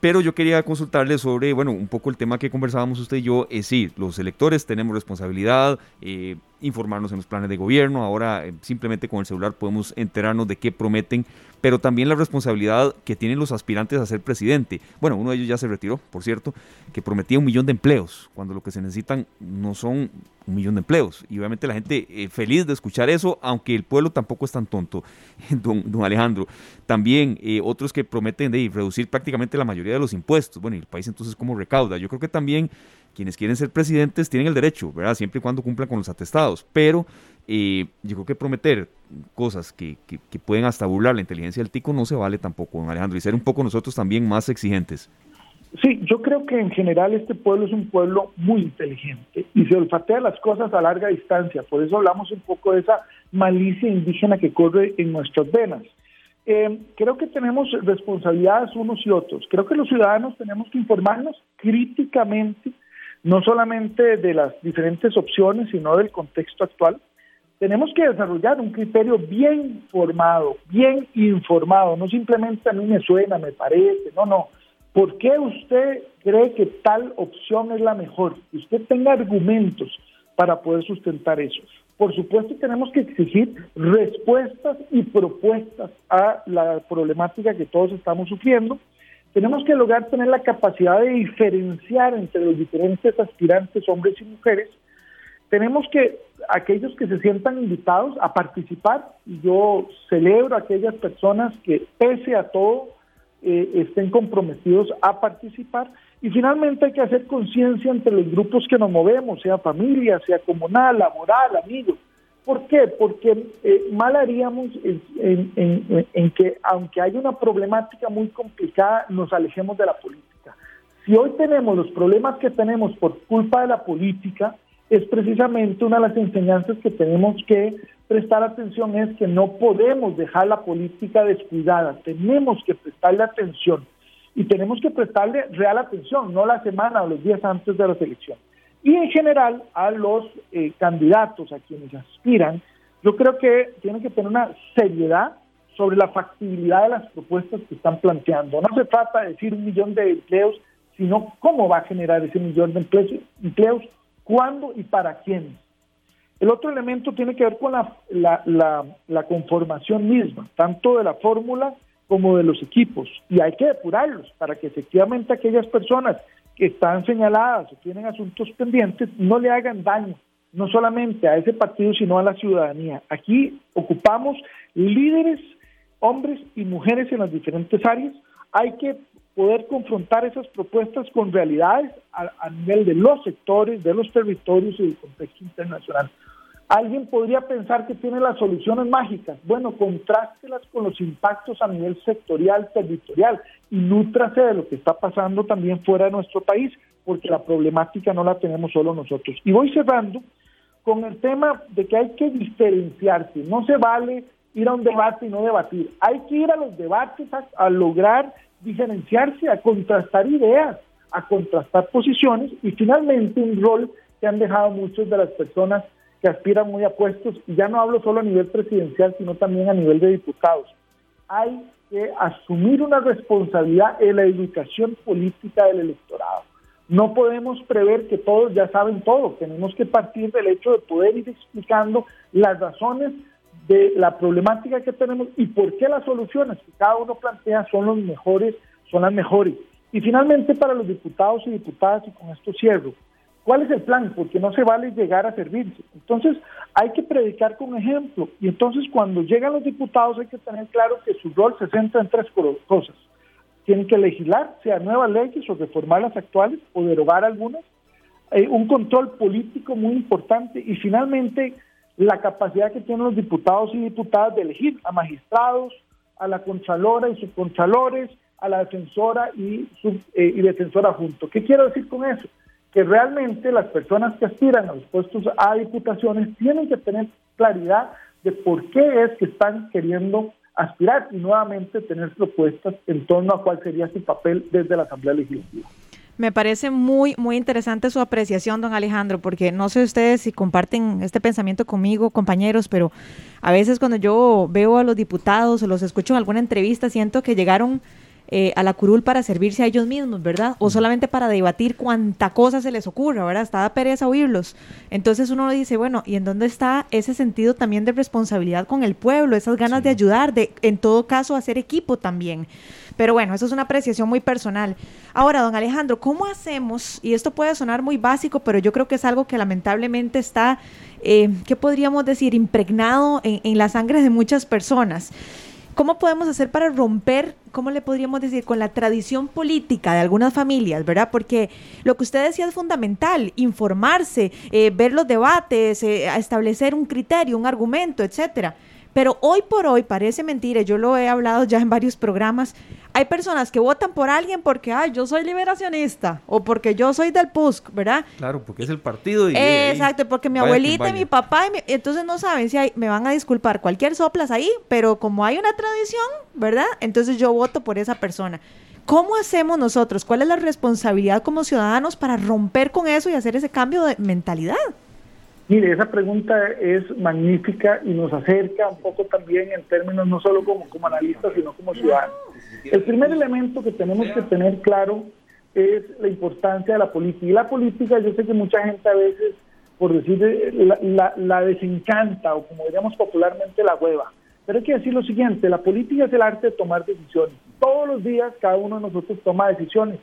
Pero yo quería consultarle sobre, bueno, un poco el tema que conversábamos usted y yo, eh, sí, los electores tenemos responsabilidad, eh, informarnos en los planes de gobierno, ahora eh, simplemente con el celular podemos enterarnos de qué prometen, pero también la responsabilidad que tienen los aspirantes a ser presidente. Bueno, uno de ellos ya se retiró, por cierto, que prometía un millón de empleos, cuando lo que se necesitan no son un millón de empleos, y obviamente la gente eh, feliz de escuchar eso, aunque el pueblo tampoco es tan tonto, don, don Alejandro. También eh, otros que prometen de reducir prácticamente la mayoría de los impuestos, bueno, y el país entonces ¿cómo recauda? Yo creo que también quienes quieren ser presidentes tienen el derecho, ¿verdad?, siempre y cuando cumplan con los atestados, pero eh, yo creo que prometer cosas que, que, que pueden hasta burlar la inteligencia del tico no se vale tampoco, don Alejandro, y ser un poco nosotros también más exigentes. Sí, yo creo que en general este pueblo es un pueblo muy inteligente y se olfatea las cosas a larga distancia, por eso hablamos un poco de esa malicia indígena que corre en nuestras venas. Eh, creo que tenemos responsabilidades unos y otros, creo que los ciudadanos tenemos que informarnos críticamente, no solamente de las diferentes opciones, sino del contexto actual. Tenemos que desarrollar un criterio bien formado, bien informado, no simplemente a mí me suena, me parece, no, no. ¿Por qué usted cree que tal opción es la mejor? Que usted tenga argumentos para poder sustentar eso. Por supuesto, tenemos que exigir respuestas y propuestas a la problemática que todos estamos sufriendo. Tenemos que lograr tener la capacidad de diferenciar entre los diferentes aspirantes, hombres y mujeres. Tenemos que, aquellos que se sientan invitados a participar, y yo celebro a aquellas personas que, pese a todo, eh, estén comprometidos a participar. Y finalmente hay que hacer conciencia entre los grupos que nos movemos, sea familia, sea comunal, laboral, amigos. ¿Por qué? Porque eh, mal haríamos en, en, en, en que, aunque haya una problemática muy complicada, nos alejemos de la política. Si hoy tenemos los problemas que tenemos por culpa de la política, es precisamente una de las enseñanzas que tenemos que prestar atención, es que no podemos dejar la política descuidada, tenemos que prestarle atención, y tenemos que prestarle real atención, no la semana o los días antes de las elecciones. Y en general a los eh, candidatos, a quienes aspiran, yo creo que tienen que tener una seriedad sobre la factibilidad de las propuestas que están planteando. No se trata de decir un millón de empleos, sino cómo va a generar ese millón de empleos, cuándo y para quién. El otro elemento tiene que ver con la, la, la, la conformación misma, tanto de la fórmula como de los equipos, y hay que depurarlos para que efectivamente aquellas personas que están señaladas o tienen asuntos pendientes no le hagan daño, no solamente a ese partido, sino a la ciudadanía. Aquí ocupamos líderes, hombres y mujeres en las diferentes áreas. Hay que poder confrontar esas propuestas con realidades a, a nivel de los sectores, de los territorios y del contexto internacional. Alguien podría pensar que tiene las soluciones mágicas. Bueno, contrástelas con los impactos a nivel sectorial, territorial, y nútrase de lo que está pasando también fuera de nuestro país, porque la problemática no la tenemos solo nosotros. Y voy cerrando con el tema de que hay que diferenciarse. No se vale ir a un debate y no debatir. Hay que ir a los debates a, a lograr diferenciarse, a contrastar ideas, a contrastar posiciones y finalmente un rol que han dejado muchas de las personas que aspiran muy a puestos, y ya no hablo solo a nivel presidencial, sino también a nivel de diputados. Hay que asumir una responsabilidad en la educación política del electorado. No podemos prever que todos ya saben todo, tenemos que partir del hecho de poder ir explicando las razones de la problemática que tenemos y por qué las soluciones que cada uno plantea son los mejores, son las mejores. Y finalmente para los diputados y diputadas, y con esto cierro, ¿cuál es el plan? Porque no se vale llegar a servirse. Entonces hay que predicar con ejemplo, y entonces cuando llegan los diputados hay que tener claro que su rol se centra en tres cosas. Tienen que legislar, sea nuevas leyes o reformar las actuales o derogar algunas, eh, un control político muy importante y finalmente la capacidad que tienen los diputados y diputadas de elegir a magistrados, a la contralora y subcontralores, a la defensora y, sub, eh, y defensora junto. ¿Qué quiero decir con eso? Que realmente las personas que aspiran a los puestos a diputaciones tienen que tener claridad de por qué es que están queriendo aspirar y nuevamente tener propuestas en torno a cuál sería su papel desde la Asamblea Legislativa. Me parece muy, muy interesante su apreciación, don Alejandro, porque no sé ustedes si comparten este pensamiento conmigo, compañeros, pero a veces cuando yo veo a los diputados o los escucho en alguna entrevista, siento que llegaron Eh, a la curul para servirse a ellos mismos, ¿verdad? O solamente para debatir cuánta cosa se les ocurra, ¿verdad? Hasta da pereza oírlos. Entonces uno dice, bueno, ¿y en dónde está ese sentido también de responsabilidad con el pueblo? Esas ganas sí. de ayudar, de en todo caso hacer equipo también. Pero bueno, eso es una apreciación muy personal. Ahora, don Alejandro, ¿cómo hacemos? Y esto puede sonar muy básico, pero yo creo que es algo que lamentablemente está, eh, ¿qué podríamos decir? Impregnado en, en la sangre de muchas personas. ¿Cómo podemos hacer para romper, cómo le podríamos decir, con la tradición política de algunas familias, ¿verdad? Porque lo que usted decía es fundamental, informarse, eh, ver los debates, eh, establecer un criterio, un argumento, etcétera. Pero hoy por hoy, parece mentira, yo lo he hablado ya en varios programas, hay personas que votan por alguien porque, ay, yo soy liberacionista, o porque yo soy del P U S C, ¿verdad? Claro, porque es el partido. Y eh, exacto, porque mi abuelita, mi papá, y mi, entonces no saben si hay, me van a disculpar, cualquier soplas ahí, pero como hay una tradición, ¿verdad? Entonces yo voto por esa persona. ¿Cómo hacemos nosotros? ¿Cuál es la responsabilidad como ciudadanos para romper con eso y hacer ese cambio de mentalidad? Mire, esa pregunta es magnífica y nos acerca un poco también en términos no solo como, como analistas, sino como ciudadanos. El primer elemento que tenemos que tener claro es la importancia de la política. Y la política, yo sé que mucha gente a veces, por decir, la, la, la desencanta, o como diríamos popularmente, la hueva. Pero hay que decir lo siguiente, la política es el arte de tomar decisiones. Todos los días cada uno de nosotros toma decisiones.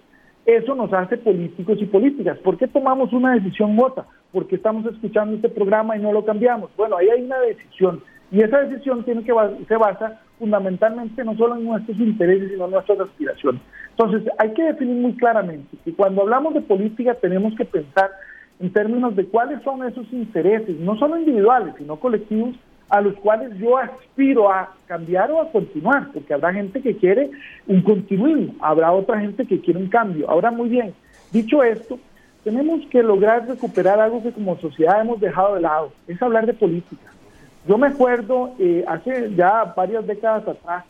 Eso nos hace políticos y políticas. ¿Por qué tomamos una decisión u otra? ¿Por qué estamos escuchando este programa y no lo cambiamos? Bueno, ahí hay una decisión. Y esa decisión tiene que bas- se basa fundamentalmente no solo en nuestros intereses, sino en nuestras aspiraciones. Entonces, hay que definir muy claramente que cuando hablamos de política tenemos que pensar en términos de cuáles son esos intereses, no solo individuales, sino colectivos, a los cuales yo aspiro a cambiar o a continuar, porque habrá gente que quiere un continuismo, habrá otra gente que quiere un cambio. Ahora, muy bien, dicho esto, tenemos que lograr recuperar algo que como sociedad hemos dejado de lado, es hablar de política. Yo me acuerdo eh, hace ya varias décadas atrás,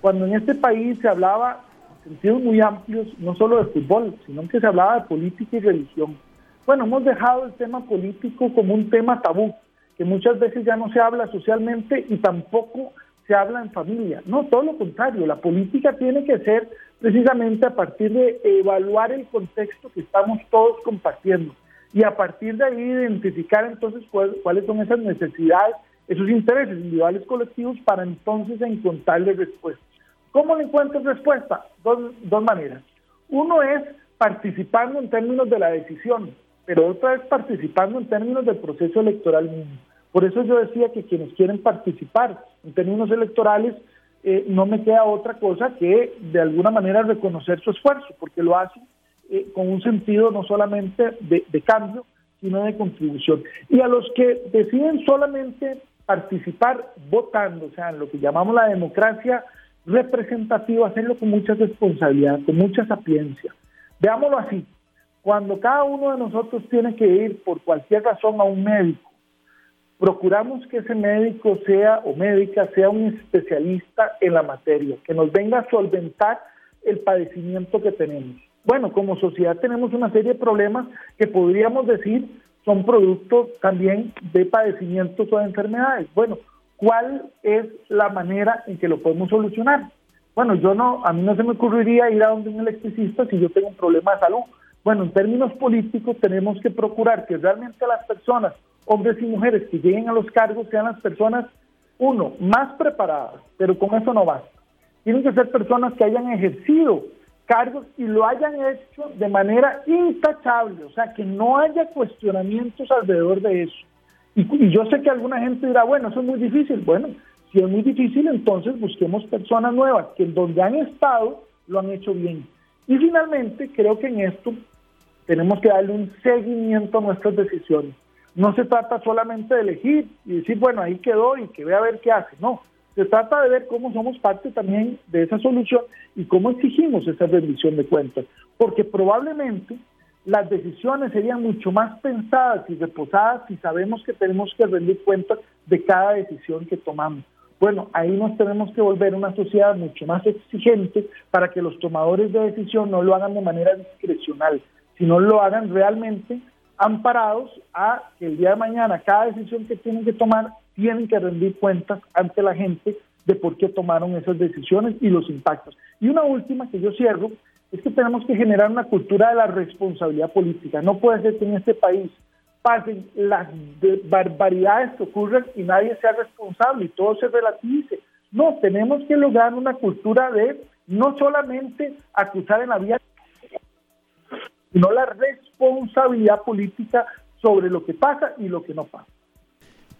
cuando en este país se hablaba en sentidos muy amplios, no solo de fútbol, sino que se hablaba de política y religión. Bueno, hemos dejado el tema político como un tema tabú, que muchas veces ya no se habla socialmente y tampoco se habla en familia. No, todo lo contrario, la política tiene que ser precisamente a partir de evaluar el contexto que estamos todos compartiendo y a partir de ahí identificar entonces cuáles son esas necesidades, esos intereses individuales colectivos para entonces encontrarle respuesta. ¿Cómo le encuentras respuesta? Dos, dos maneras. Uno es participando en términos de la decisión, pero otra es participando en términos del proceso electoral mismo. Por eso yo decía que quienes quieren participar en términos electorales, eh, no me queda otra cosa que de alguna manera reconocer su esfuerzo, porque lo hacen eh, con un sentido no solamente de, de cambio, sino de contribución. Y a los que deciden solamente participar votando, o sea, en lo que llamamos la democracia representativa, hacerlo con mucha responsabilidad, con mucha sapiencia. Veámoslo así. Cuando cada uno de nosotros tiene que ir por cualquier razón a un médico, procuramos que ese médico sea o médica sea un especialista en la materia, que nos venga a solventar el padecimiento que tenemos. Bueno, como sociedad tenemos una serie de problemas que podríamos decir son producto también de padecimientos o de enfermedades. Bueno, ¿cuál es la manera en que lo podemos solucionar? Bueno, yo no, a mí no se me ocurriría ir a donde un electricista si yo tengo un problema de salud. Bueno, en términos políticos tenemos que procurar que realmente las personas, hombres y mujeres que lleguen a los cargos, sean las personas, uno, más preparadas, pero con eso no basta. Tienen que ser personas que hayan ejercido cargos y lo hayan hecho de manera intachable, o sea, que no haya cuestionamientos alrededor de eso. Y, y yo sé que alguna gente dirá, bueno, eso es muy difícil. Bueno, si es muy difícil, entonces busquemos personas nuevas que donde han estado lo han hecho bien. Y finalmente, creo que en esto tenemos que darle un seguimiento a nuestras decisiones. No se trata solamente de elegir y decir, bueno, ahí quedó y que vea a ver qué hace. No, se trata de ver cómo somos parte también de esa solución y cómo exigimos esa rendición de cuentas. Porque probablemente las decisiones serían mucho más pensadas y reposadas si sabemos que tenemos que rendir cuentas de cada decisión que tomamos. Bueno, ahí nos tenemos que volver una sociedad mucho más exigente para que los tomadores de decisión no lo hagan de manera discrecional, sino lo hagan realmente amparados a que el día de mañana cada decisión que tienen que tomar tienen que rendir cuentas ante la gente de por qué tomaron esas decisiones y los impactos. Y una última que yo cierro es que tenemos que generar una cultura de la responsabilidad política. No puede ser que en este país pasen las barbaridades que ocurren y nadie sea responsable y todo se relativice. No, tenemos que lograr una cultura de no solamente acusar en la vía, sino la responsabilidad política sobre lo que pasa y lo que no pasa.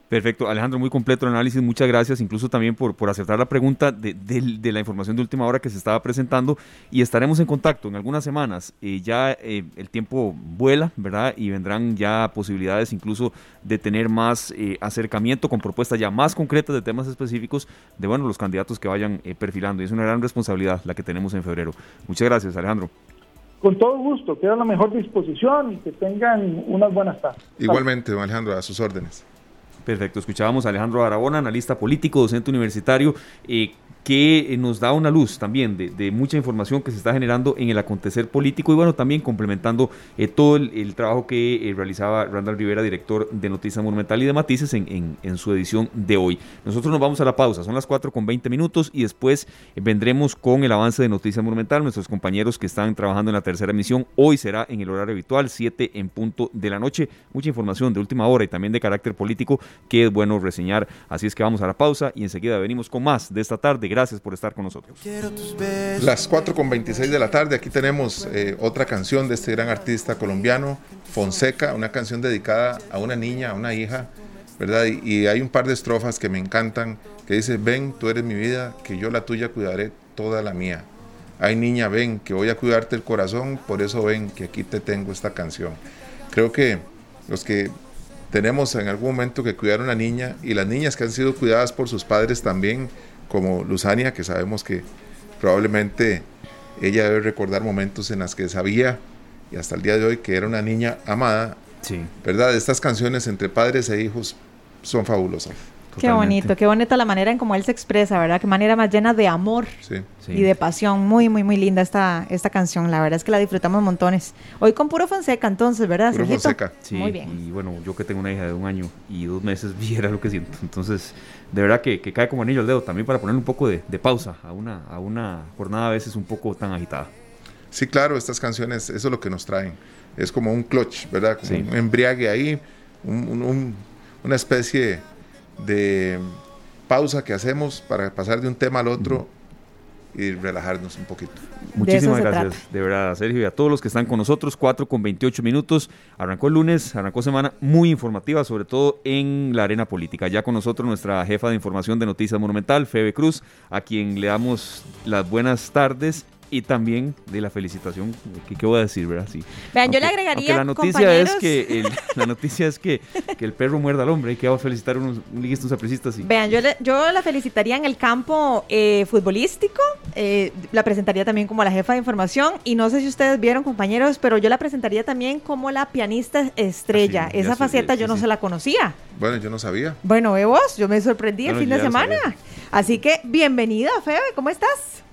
Perfecto, Alejandro, muy completo el análisis, muchas gracias, incluso también por, por aceptar la pregunta de, de, de la información de última hora que se estaba presentando, y estaremos en contacto en algunas semanas. Eh, ya eh, el tiempo vuela, ¿verdad? Y vendrán ya posibilidades incluso de tener más eh, acercamiento con propuestas ya más concretas de temas específicos de, bueno, los candidatos que vayan eh, perfilando, y es una gran responsabilidad la que tenemos en febrero. Muchas gracias, Alejandro. Con todo gusto, quedo a la mejor disposición y que tengan unas buenas tardes. Igualmente, don Alejandro, a sus órdenes. Perfecto, escuchábamos a Alejandro Barahona, analista político, docente universitario, eh, que nos da una luz también de, de mucha información que se está generando en el acontecer político y, bueno, también complementando eh, todo el, el trabajo que eh, realizaba Randall Rivera, director de Noticias Monumental y de Matices, en, en, en su edición de hoy. Nosotros nos vamos a la pausa, son las cuatro con veinte minutos, y después eh, vendremos con el avance de Noticias Monumental. Nuestros compañeros que están trabajando en la tercera emisión, hoy será en el horario habitual, siete en punto de la noche, mucha información de última hora y también de carácter político que es bueno reseñar. Así es que vamos a la pausa y enseguida venimos con más de esta tarde. Gracias por estar con nosotros. Las cuatro con veintiséis de la tarde, aquí tenemos eh, otra canción de este gran artista colombiano, Fonseca, una canción dedicada a una niña, a una hija, ¿verdad? Y, y hay un par de estrofas que me encantan, que dice: ven, tú eres mi vida, que yo la tuya cuidaré toda la mía. Ay, niña, ven, que voy a cuidarte el corazón, por eso ven, que aquí te tengo esta canción. Creo que los que tenemos en algún momento que cuidar a una niña, y las niñas que han sido cuidadas por sus padres también, como Luzania, que sabemos que probablemente ella debe recordar momentos en las que sabía, y hasta el día de hoy, que era una niña amada, sí, ¿verdad? Estas canciones entre padres e hijos son fabulosas. Totalmente. Qué bonito, qué bonita la manera en cómo él se expresa, ¿verdad? Qué manera más llena de amor, sí, sí, y de pasión. Muy, muy, muy linda esta, esta canción. La verdad es que la disfrutamos montones. Hoy con puro Fonseca, entonces, ¿verdad? Puro Sergito. Fonseca. Sí, muy bien. Y bueno, yo que tengo una hija de un año y dos meses, viera lo que siento. Entonces, de verdad que, que cae como anillo al dedo también para ponerle un poco de, de pausa a una, a una jornada a veces un poco tan agitada. Sí, claro, estas canciones, eso es lo que nos traen. Es como un clutch, ¿verdad? Como sí, un embriague ahí, un, un, un, una especie de de pausa que hacemos para pasar de un tema al otro y relajarnos un poquito. Muchísimas gracias, trata. de verdad, Sergio, y a todos los que están con nosotros. Cuatro con veintiocho minutos, arrancó el lunes, arrancó semana muy informativa, sobre todo en la arena política. Ya con nosotros nuestra jefa de información de Noticias Monumental, Febe Cruz, a quien le damos las buenas tardes y también de la felicitación, que qué voy a decir, ¿verdad? Sí. Vean, aunque, yo le agregaría, la noticia compañeros... es que el, la noticia es que, que el perro muerda al hombre, y que va a felicitar unos, un liguista, un sapricista, sí. Vean, yo, le, yo la felicitaría en el campo eh, futbolístico, eh, la presentaría también como la jefa de información, y no sé si ustedes vieron, compañeros, pero yo la presentaría también como la pianista estrella. Ah, sí, esa faceta sí, yo sí, no sí. se la conocía. Bueno, yo no sabía. Bueno, ve vos, yo me sorprendí bueno, el fin de semana. Así que, bienvenida, Febe, ¿cómo estás?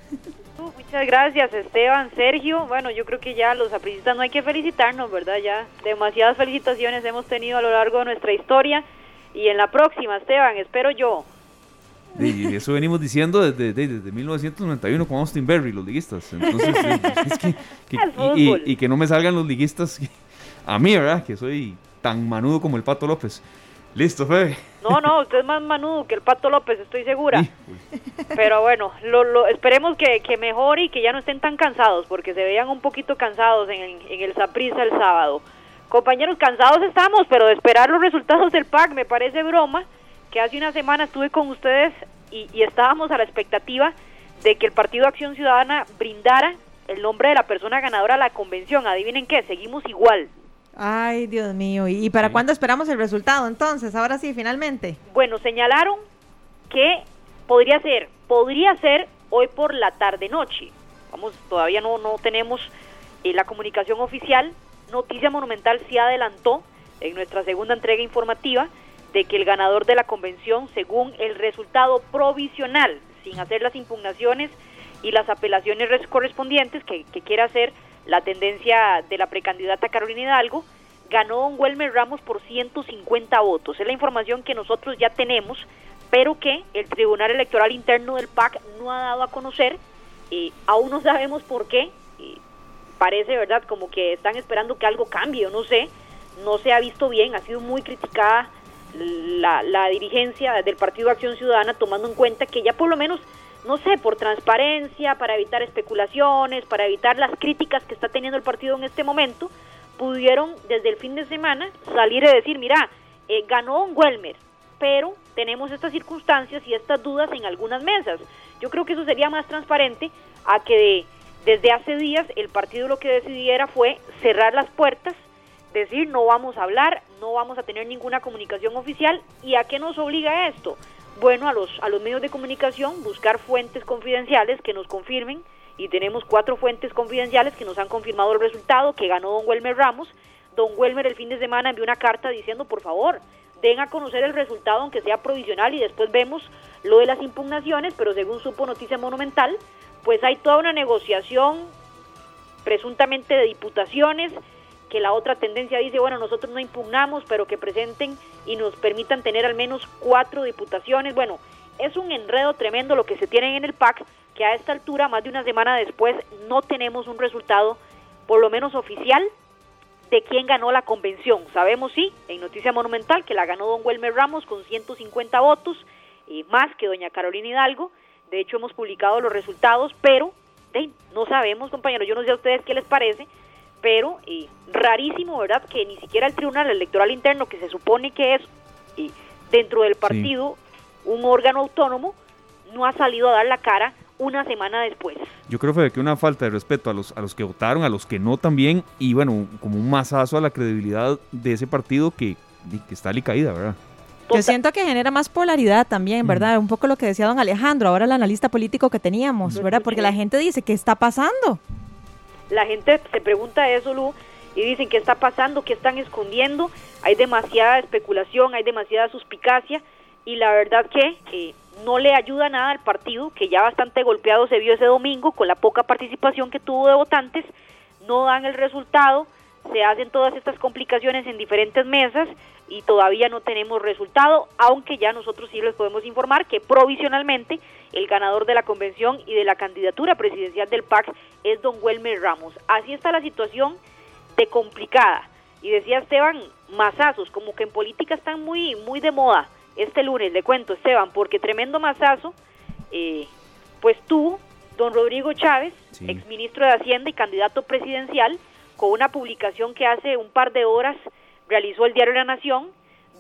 Muchas gracias, Esteban, Sergio. Bueno, yo creo que ya los sapricistas no hay que felicitarnos, ¿verdad? Ya demasiadas felicitaciones hemos tenido a lo largo de nuestra historia, y en la próxima, Esteban, espero yo. Y eso venimos diciendo desde, desde, desde mil novecientos noventa y uno con Austin Berry, los liguistas. Entonces, es que, que y, y, y que no me salgan los liguistas que, a mí, ¿verdad? Que soy tan manudo como el Pato López. Listo, Febe. No, no, usted es más manudo que el Pato López, estoy segura. Sí. Pero bueno, lo, lo, esperemos que, que mejore y que ya no estén tan cansados, porque se veían un poquito cansados en, en el Saprissa el sábado. Compañeros, cansados estamos, pero de esperar los resultados del P A C me parece broma, que hace una semana estuve con ustedes y, y estábamos a la expectativa de que el Partido Acción Ciudadana brindara el nombre de la persona ganadora a la convención. Adivinen qué, seguimos igual. Ay, Dios mío, ¿y para cuándo esperamos el resultado entonces? Ahora sí, finalmente. Bueno, señalaron que podría ser, podría ser hoy por la tarde-noche. Vamos, todavía no, no tenemos eh, la comunicación oficial. Noticia Monumental sí adelantó en nuestra segunda entrega informativa de que el ganador de la convención, según el resultado provisional, sin hacer las impugnaciones y las apelaciones correspondientes que, que quiera hacer, la tendencia de la precandidata Carolina Hidalgo, ganó don Welmer Ramos por ciento cincuenta votos. Es la información que nosotros ya tenemos, pero que el Tribunal Electoral Interno del P A C no ha dado a conocer. Eh, aún no sabemos por qué. Eh, parece, ¿verdad?, como que están esperando que algo cambie, yo no sé. No se ha visto bien, ha sido muy criticada la, la dirigencia del Partido Acción Ciudadana, tomando en cuenta que ya por lo menos... no sé, por transparencia, para evitar especulaciones, para evitar las críticas que está teniendo el partido en este momento, pudieron desde el fin de semana salir y decir, mira, eh, ganó un Welmer, pero tenemos estas circunstancias y estas dudas en algunas mesas. Yo creo que eso sería más transparente a que de, desde hace días el partido lo que decidiera fue cerrar las puertas, decir no vamos a hablar, no vamos a tener ninguna comunicación oficial. ¿Y a qué nos obliga esto? Bueno, a los a los medios de comunicación, buscar fuentes confidenciales que nos confirmen, y tenemos cuatro fuentes confidenciales que nos han confirmado el resultado, que ganó don Welmer Ramos. Don Welmer el fin de semana envió una carta diciendo, por favor, den a conocer el resultado, aunque sea provisional, y después vemos lo de las impugnaciones, pero según supo Noticia Monumental, pues hay toda una negociación presuntamente de diputaciones, que la otra tendencia dice, bueno, nosotros no impugnamos, pero que presenten y nos permitan tener al menos cuatro diputaciones. Bueno, es un enredo tremendo lo que se tiene en el P A C, que a esta altura, más de una semana después, no tenemos un resultado, por lo menos oficial, de quién ganó la convención. Sabemos, sí, en Noticia Monumental, que la ganó don Welmer Ramos con ciento cincuenta votos, y más que doña Carolina Hidalgo. De hecho, hemos publicado los resultados, pero hey, no sabemos, compañeros, yo no sé a ustedes qué les parece, pero eh, rarísimo, ¿verdad?, que ni siquiera el Tribunal Electoral Interno, que se supone que es eh, dentro del partido, sí, un órgano autónomo, no ha salido a dar la cara una semana después. Yo creo, Fede, que una falta de respeto a los a los que votaron, a los que no también, y bueno, como un mazazo a la credibilidad de ese partido que, que está alicaída, ¿verdad? Yo siento que genera más polaridad también, ¿verdad? Mm. Un poco lo que decía don Alejandro, ahora el analista político que teníamos, ¿verdad? Porque la gente dice, ¿qué está pasando? La gente se pregunta eso, Lu, y dicen qué está pasando, qué están escondiendo. Hay demasiada especulación, hay demasiada suspicacia, y la verdad que eh, no le ayuda nada al partido, que ya bastante golpeado se vio ese domingo con la poca participación que tuvo de votantes. No dan el resultado, se hacen todas estas complicaciones en diferentes mesas y todavía no tenemos resultado, aunque ya nosotros sí les podemos informar que provisionalmente el ganador de la convención y de la candidatura presidencial del P A C es don Welmer Ramos. Así está la situación de complicada. Y decía Esteban, mazazos, como que en política están muy, muy de moda este lunes, le cuento, Esteban, porque tremendo mazazo, eh, pues tuvo don Rodrigo Chávez, sí, exministro de Hacienda y candidato presidencial, con una publicación que hace un par de horas realizó el diario La Nación,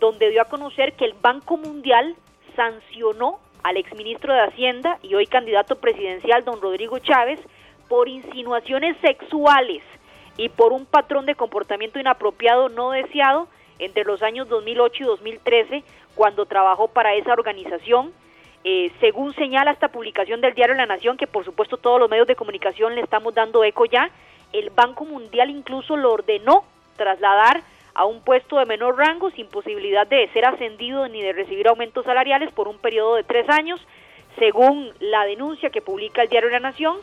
donde dio a conocer que el Banco Mundial sancionó al exministro de Hacienda y hoy candidato presidencial, don Rodrigo Chávez, por insinuaciones sexuales y por un patrón de comportamiento inapropiado no deseado entre los años dos mil ocho y dos mil trece, cuando trabajó para esa organización, eh, según señala esta publicación del diario La Nación, que por supuesto todos los medios de comunicación le estamos dando eco ya, el Banco Mundial incluso lo ordenó trasladar a un puesto de menor rango sin posibilidad de ser ascendido ni de recibir aumentos salariales por un periodo de tres años, según la denuncia que publica el diario La Nación.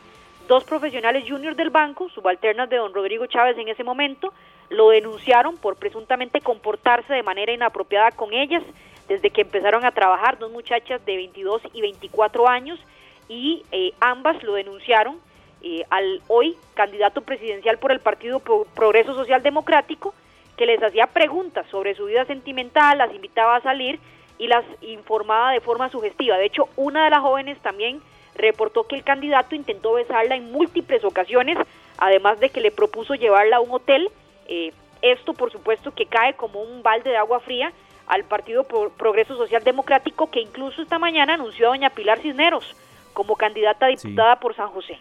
Dos profesionales juniors del banco, subalternas de don Rodrigo Chávez en ese momento, lo denunciaron por presuntamente comportarse de manera inapropiada con ellas desde que empezaron a trabajar, dos muchachas de veintidós y veinticuatro años, y eh, ambas lo denunciaron eh, al hoy candidato presidencial por el Partido Progreso Social Democrático, que les hacía preguntas sobre su vida sentimental, las invitaba a salir y las informaba de forma sugestiva. De hecho, una de las jóvenes también reportó que el candidato intentó besarla en múltiples ocasiones, además de que le propuso llevarla a un hotel. Eh, esto, por supuesto, que cae como un balde de agua fría al Partido Pro- Progreso Social Democrático, que incluso esta mañana anunció a doña Pilar Cisneros como candidata a diputada sí. por San José.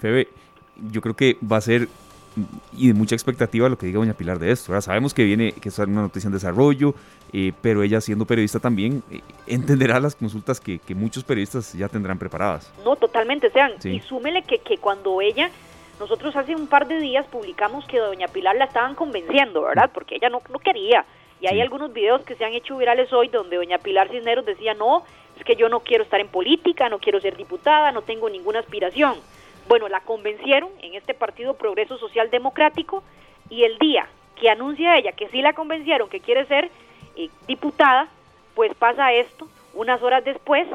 Febe, yo creo que va a ser, y de mucha expectativa, lo que diga doña Pilar de esto. Ahora sabemos que viene, que es una noticia en desarrollo, eh, pero ella, siendo periodista también, eh, entenderá las consultas que, que muchos periodistas ya tendrán preparadas. No, totalmente, sean. Sí. Y súmele que, que cuando ella, nosotros hace un par de días publicamos que doña Pilar la estaban convenciendo, ¿verdad? Porque ella no, no quería. Y hay sí. algunos videos que se han hecho virales hoy donde doña Pilar Cisneros decía, no, es que yo no quiero estar en política, no quiero ser diputada, no tengo ninguna aspiración. Bueno, la convencieron en este Partido Progreso Social Democrático, y el día que anuncia ella que sí la convencieron, que quiere ser eh, diputada, pues pasa esto. Unas horas después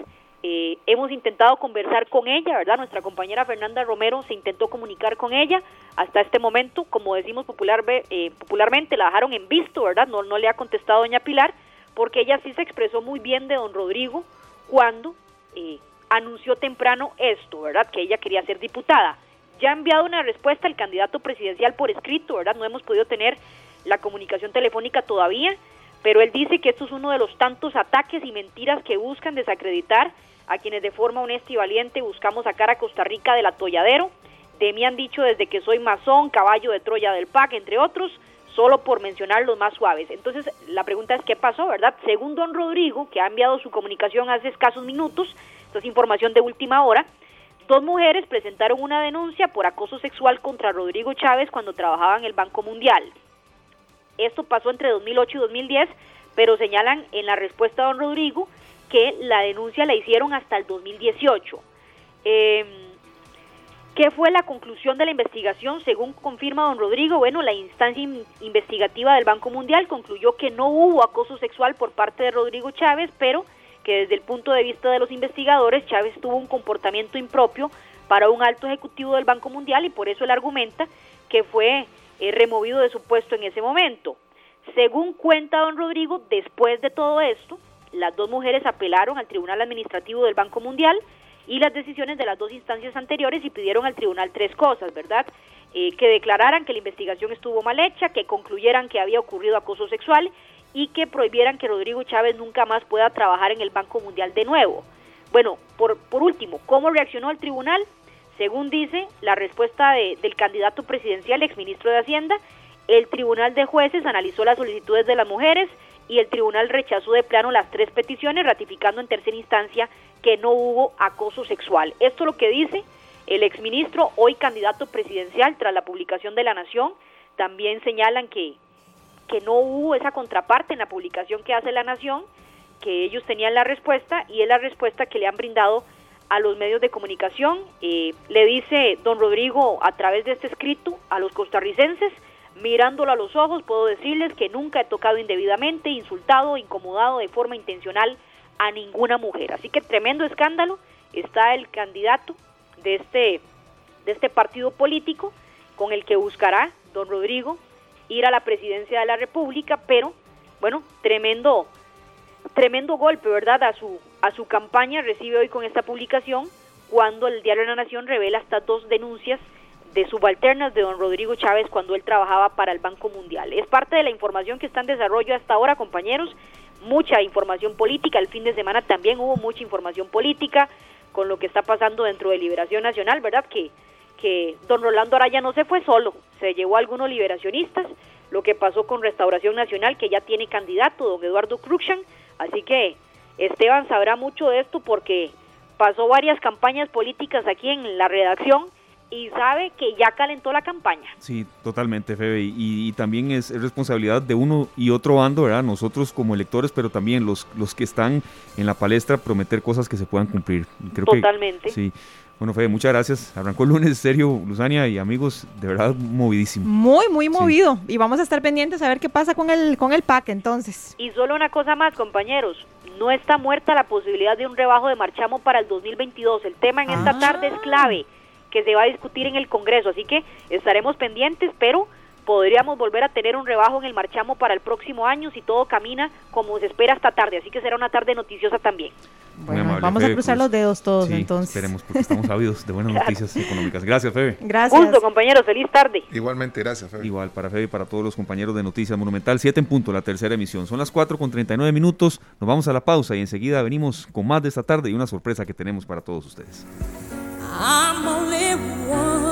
eh, hemos intentado conversar con ella, ¿verdad? Nuestra compañera Fernanda Romero se intentó comunicar con ella. Hasta este momento, como decimos popular, eh, popularmente, la dejaron en visto, ¿verdad? No, no le ha contestado doña Pilar, porque ella sí se expresó muy bien de don Rodrigo cuando... Eh, anunció temprano esto, ¿verdad?, que ella quería ser diputada. Ya ha enviado una respuesta al candidato presidencial por escrito, ¿verdad?, no hemos podido tener la comunicación telefónica todavía, pero él dice que esto es uno de los tantos ataques y mentiras que buscan desacreditar a quienes de forma honesta y valiente buscamos sacar a Costa Rica del atolladero. De mí han dicho desde que soy masón, caballo de Troya del P A C, entre otros, solo por mencionar los más suaves. Entonces, la pregunta es, ¿qué pasó?, ¿verdad? Según don Rodrigo, que ha enviado su comunicación hace escasos minutos, esta es información de última hora, dos mujeres presentaron una denuncia por acoso sexual contra Rodrigo Chávez cuando trabajaba en el Banco Mundial. Esto pasó entre dos mil ocho y dos mil diez, pero señalan en la respuesta a don Rodrigo que la denuncia la hicieron hasta el dos mil dieciocho. Eh, ¿Qué fue la conclusión de la investigación? Según confirma don Rodrigo, bueno, la instancia in- investigativa del Banco Mundial concluyó que no hubo acoso sexual por parte de Rodrigo Chávez, pero que desde el punto de vista de los investigadores, Chávez tuvo un comportamiento impropio para un alto ejecutivo del Banco Mundial, y por eso él argumenta que fue eh, removido de su puesto en ese momento. Según cuenta don Rodrigo, después de todo esto, las dos mujeres apelaron al Tribunal Administrativo del Banco Mundial y las decisiones de las dos instancias anteriores, y pidieron al tribunal tres cosas, ¿verdad? Eh, que declararan que la investigación estuvo mal hecha, que concluyeran que había ocurrido acoso sexual, y que prohibieran que Rodrigo Chávez nunca más pueda trabajar en el Banco Mundial de nuevo. Bueno, por, por último, ¿cómo reaccionó el tribunal? Según dice la respuesta de, del candidato presidencial, exministro de Hacienda, el tribunal de jueces analizó las solicitudes de las mujeres y el tribunal rechazó de plano las tres peticiones, ratificando en tercera instancia que no hubo acoso sexual. Esto es lo que dice el exministro, hoy candidato presidencial, tras la publicación de La Nación. También señalan que que no hubo esa contraparte en la publicación que hace La Nación, que ellos tenían la respuesta, y es la respuesta que le han brindado a los medios de comunicación. Eh, le dice don Rodrigo a través de este escrito a los costarricenses, mirándolo a los ojos, puedo decirles que nunca he tocado indebidamente, insultado, incomodado de forma intencional a ninguna mujer. Así que tremendo escándalo está el candidato de este, de este partido político, con el que buscará don Rodrigo ir a la presidencia de la República, pero, bueno, tremendo tremendo golpe, ¿verdad?, a su a su campaña recibe hoy con esta publicación, cuando el diario La Nación revela estas dos denuncias de subalternas de don Rodrigo Chávez cuando él trabajaba para el Banco Mundial. Es parte de la información que está en desarrollo hasta ahora, compañeros, mucha información política. El fin de semana también hubo mucha información política con lo que está pasando dentro de Liberación Nacional, ¿verdad?, que que don Rolando Araya no se fue solo, se llevó a algunos liberacionistas, lo que pasó con Restauración Nacional, que ya tiene candidato, don Eduardo Cruxan, así que Esteban sabrá mucho de esto porque pasó varias campañas políticas aquí en la redacción y sabe que ya calentó la campaña. Sí, totalmente, Febe, y, y también es responsabilidad de uno y otro bando, ¿verdad? Nosotros como electores, pero también los, los que están en la palestra, prometer cosas que se puedan cumplir. Creo totalmente. Que, sí. Bueno, Fede, muchas gracias. Arrancó el lunes, serio, Luzania y amigos, de verdad movidísimo. Muy, muy movido. Sí. Y vamos a estar pendientes a ver qué pasa con el con el P A C, entonces. Y solo una cosa más, compañeros. No está muerta la posibilidad de un rebajo de marchamo para el dos mil veintidós. El tema en ah. esta tarde es clave, que se va a discutir en el Congreso. Así que estaremos pendientes, pero podríamos volver a tener un rebajo en el marchamo para el próximo año si todo camina como se espera esta tarde. Así que será una tarde noticiosa también. Bueno, amable, vamos Febe, a cruzar pues, los dedos todos, sí, entonces. Esperemos, porque estamos ávidos de buenas claro. noticias económicas. Gracias, Febe. Gracias. Gusto, compañeros. Feliz tarde. Igualmente, gracias, Febe. Igual, para Febe y para todos los compañeros de Noticias Monumental. siete en punto, la tercera emisión. Son las cuatro con treinta y nueve minutos. Nos vamos a la pausa y enseguida venimos con más de esta tarde y una sorpresa que tenemos para todos ustedes. I'm only one.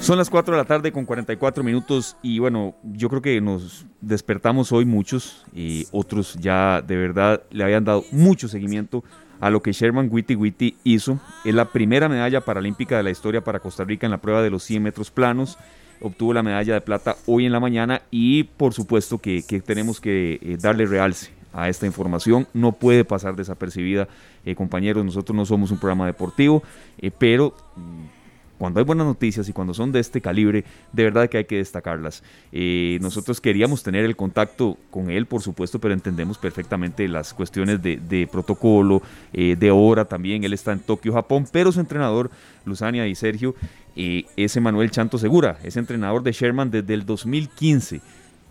Son las cuatro de la tarde con cuarenta y cuatro minutos y bueno, yo creo que nos despertamos hoy muchos y otros ya de verdad le habían dado mucho seguimiento a lo que Sherman Whitty Whitty hizo. Es la primera medalla paralímpica de la historia para Costa Rica en la prueba de los cien metros planos. Obtuvo la medalla de plata hoy en la mañana y por supuesto que, que tenemos que darle realce a esta información, no puede pasar desapercibida. Eh, compañeros, nosotros no somos un programa deportivo, eh, pero cuando hay buenas noticias y cuando son de este calibre, de verdad que hay que destacarlas. Eh, nosotros queríamos tener el contacto con él, por supuesto, pero entendemos perfectamente las cuestiones de, de protocolo, eh, de hora también. Él está en Tokio, Japón, pero su entrenador, Luzania y Sergio, eh, es Emmanuel Chanto Segura, es entrenador de Sherman desde el dos mil quince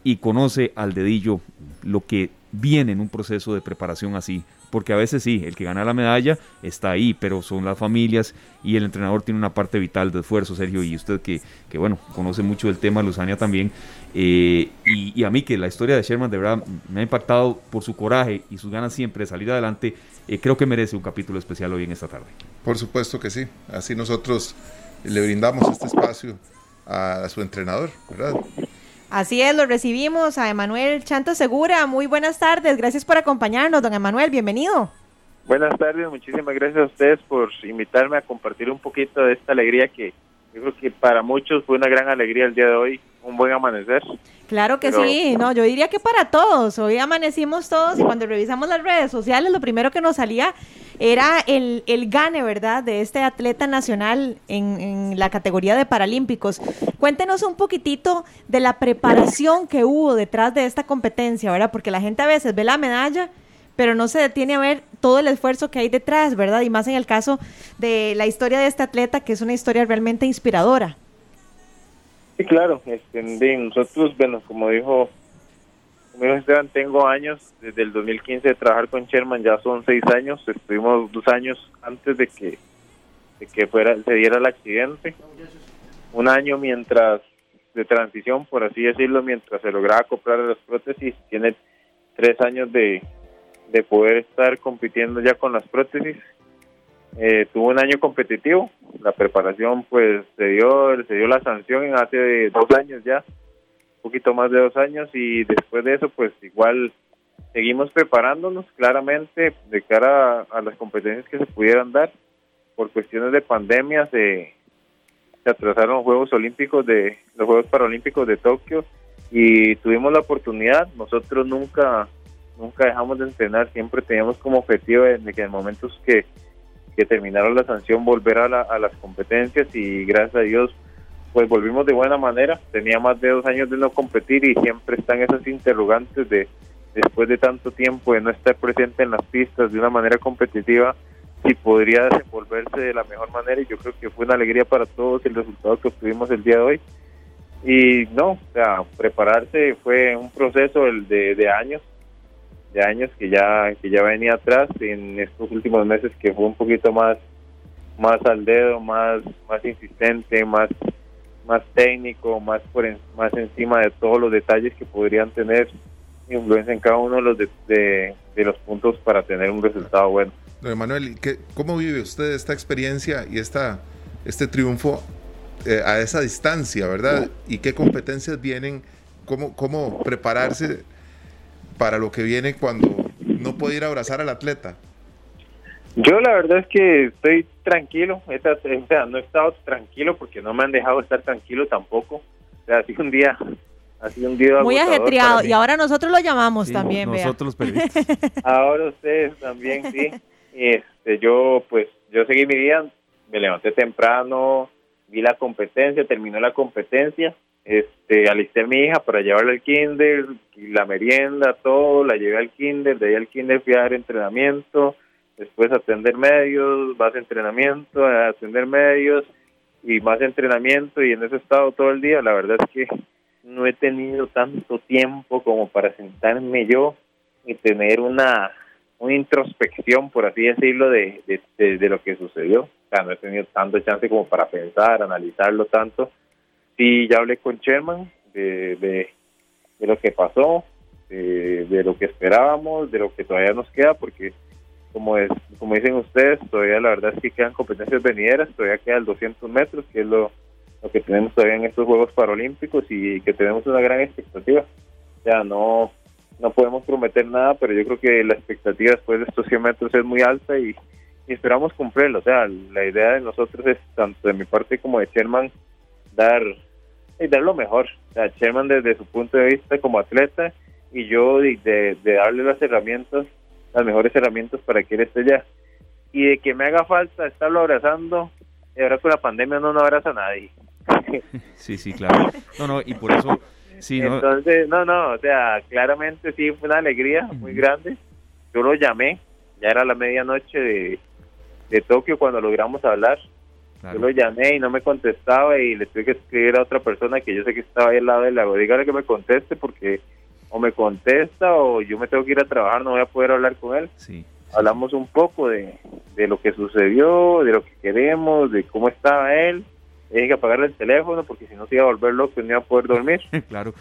y conoce al dedillo lo que viene en un proceso de preparación así, porque a veces sí, el que gana la medalla está ahí, pero son las familias y el entrenador tiene una parte vital de esfuerzo, Sergio, y usted que, que bueno, conoce mucho del tema, Luzania también, eh, y, y a mí que la historia de Sherman de verdad me ha impactado por su coraje y sus ganas siempre de salir adelante, eh, creo que merece un capítulo especial hoy en esta tarde. Por supuesto que sí, así nosotros le brindamos este espacio a, a su entrenador, ¿verdad? Así es, lo recibimos a Emmanuel Chanto Segura. Muy buenas tardes, gracias por acompañarnos, don Emmanuel, bienvenido. Buenas tardes, muchísimas gracias a ustedes por invitarme a compartir un poquito de esta alegría que yo creo que para muchos fue una gran alegría el día de hoy, un buen amanecer. Claro que Pero... sí, no, yo diría que para todos, hoy amanecimos todos y cuando revisamos las redes sociales lo primero que nos salía era el, el gane, ¿verdad?, de este atleta nacional en, en la categoría de paralímpicos. Cuéntenos un poquitito de la preparación que hubo detrás de esta competencia, ¿verdad?, porque la gente a veces ve la medalla, pero no se detiene a ver todo el esfuerzo que hay detrás, ¿verdad?, y más en el caso de la historia de este atleta, que es una historia realmente inspiradora. Sí, claro, este, nosotros, bueno, como dijo... Como Esteban, tengo años, desde el dos mil quince de trabajar con Sherman, ya son seis años, estuvimos dos años antes de que, de que fuera, se diera el accidente, un año mientras de transición, por así decirlo, mientras se lograba comprar las prótesis, tiene tres años de, de poder estar compitiendo ya con las prótesis, eh, tuvo un año competitivo, la preparación pues se dio, se dio la sanción hace dos años ya, poquito más de dos años y después de eso pues igual seguimos preparándonos claramente de cara a, a las competencias que se pudieran dar. Por cuestiones de pandemia se, se atrasaron los Juegos Olímpicos de los Juegos Paralímpicos de Tokio y tuvimos la oportunidad, nosotros nunca nunca dejamos de entrenar, siempre teníamos como objetivo de que en momentos que, que terminaron la sanción volver a, la, a las competencias y gracias a Dios pues volvimos de buena manera, tenía más de dos años de no competir y siempre están esas interrogantes de después de tanto tiempo de no estar presente en las pistas de una manera competitiva, si podría desenvolverse de la mejor manera y yo creo que fue una alegría para todos el resultado que obtuvimos el día de hoy y no, o sea, prepararse fue un proceso el de, de años, de años que ya, que ya venía atrás en estos últimos meses que fue un poquito más, más al dedo, más, más insistente, más más técnico, más por en, más encima de todos los detalles que podrían tener influencia en cada uno de los, de, de, de los puntos para tener un resultado bueno. Don Emmanuel, ¿qué, ¿cómo vive usted esta experiencia y esta este triunfo eh, a esa distancia, ¿verdad? ¿Y qué competencias vienen? ¿Cómo, cómo prepararse para lo que viene cuando no puede ir a abrazar al atleta? Yo la verdad es que estoy tranquilo, esta, o sea, no he estado tranquilo porque no me han dejado estar tranquilo tampoco. O sea, ha sido un día, ha sido un día muy ajetreado, y ahora nosotros lo llamamos sí, también, nosotros vea. Los periodistas. Ahora ustedes también, sí. Este, yo pues yo seguí mi día, me levanté temprano, vi la competencia, terminó la competencia, este, alisté a mi hija para llevarla al kinder, la merienda, todo, la llevé al kinder, de ahí al kinder fui a dar entrenamiento. Después atender medios, más entrenamiento, atender medios y más entrenamiento, y en ese estado todo el día. La verdad es que no he tenido tanto tiempo como para sentarme yo y tener una, una introspección, por así decirlo, de, de, de, de lo que sucedió. O sea, no he tenido tanto chance como para pensar, analizarlo tanto. Sí, ya hablé con Sherman de, de, de lo que pasó, de, de lo que esperábamos, de lo que todavía nos queda, porque... Como es, como dicen ustedes, todavía la verdad es que quedan competencias venideras, todavía quedan doscientos metros, que es lo, lo que tenemos todavía en estos Juegos Paralímpicos y que tenemos una gran expectativa. Ya no, no podemos prometer nada, pero yo creo que la expectativa después de estos cien metros es muy alta y, y esperamos cumplirlo. O sea, la idea de nosotros es, tanto de mi parte como de Sherman, dar, dar lo mejor. O sea, Sherman desde su punto de vista como atleta y yo de, de, de darle las herramientas, las mejores herramientas para que él esté ya, y de que me haga falta estarlo abrazando. Y ahora con la pandemia no no abraza a nadie. Sí, sí, claro. No, no, y por eso sí, no. Entonces, no, no, o sea, claramente sí fue una alegría muy grande. Yo lo llamé, ya era la medianoche de, de Tokio cuando logramos hablar. Claro. Yo lo llamé y no me contestaba y le tuve que escribir a otra persona que yo sé que estaba ahí al lado del lago. Dígale que me conteste porque... o me contesta o yo me tengo que ir a trabajar, no voy a poder hablar con él. Sí, sí. Hablamos un poco de, de lo que sucedió, de lo que queremos, de cómo estaba él. Hay que apagarle el teléfono porque si no se iba a volver loco y no iba a poder dormir. Claro.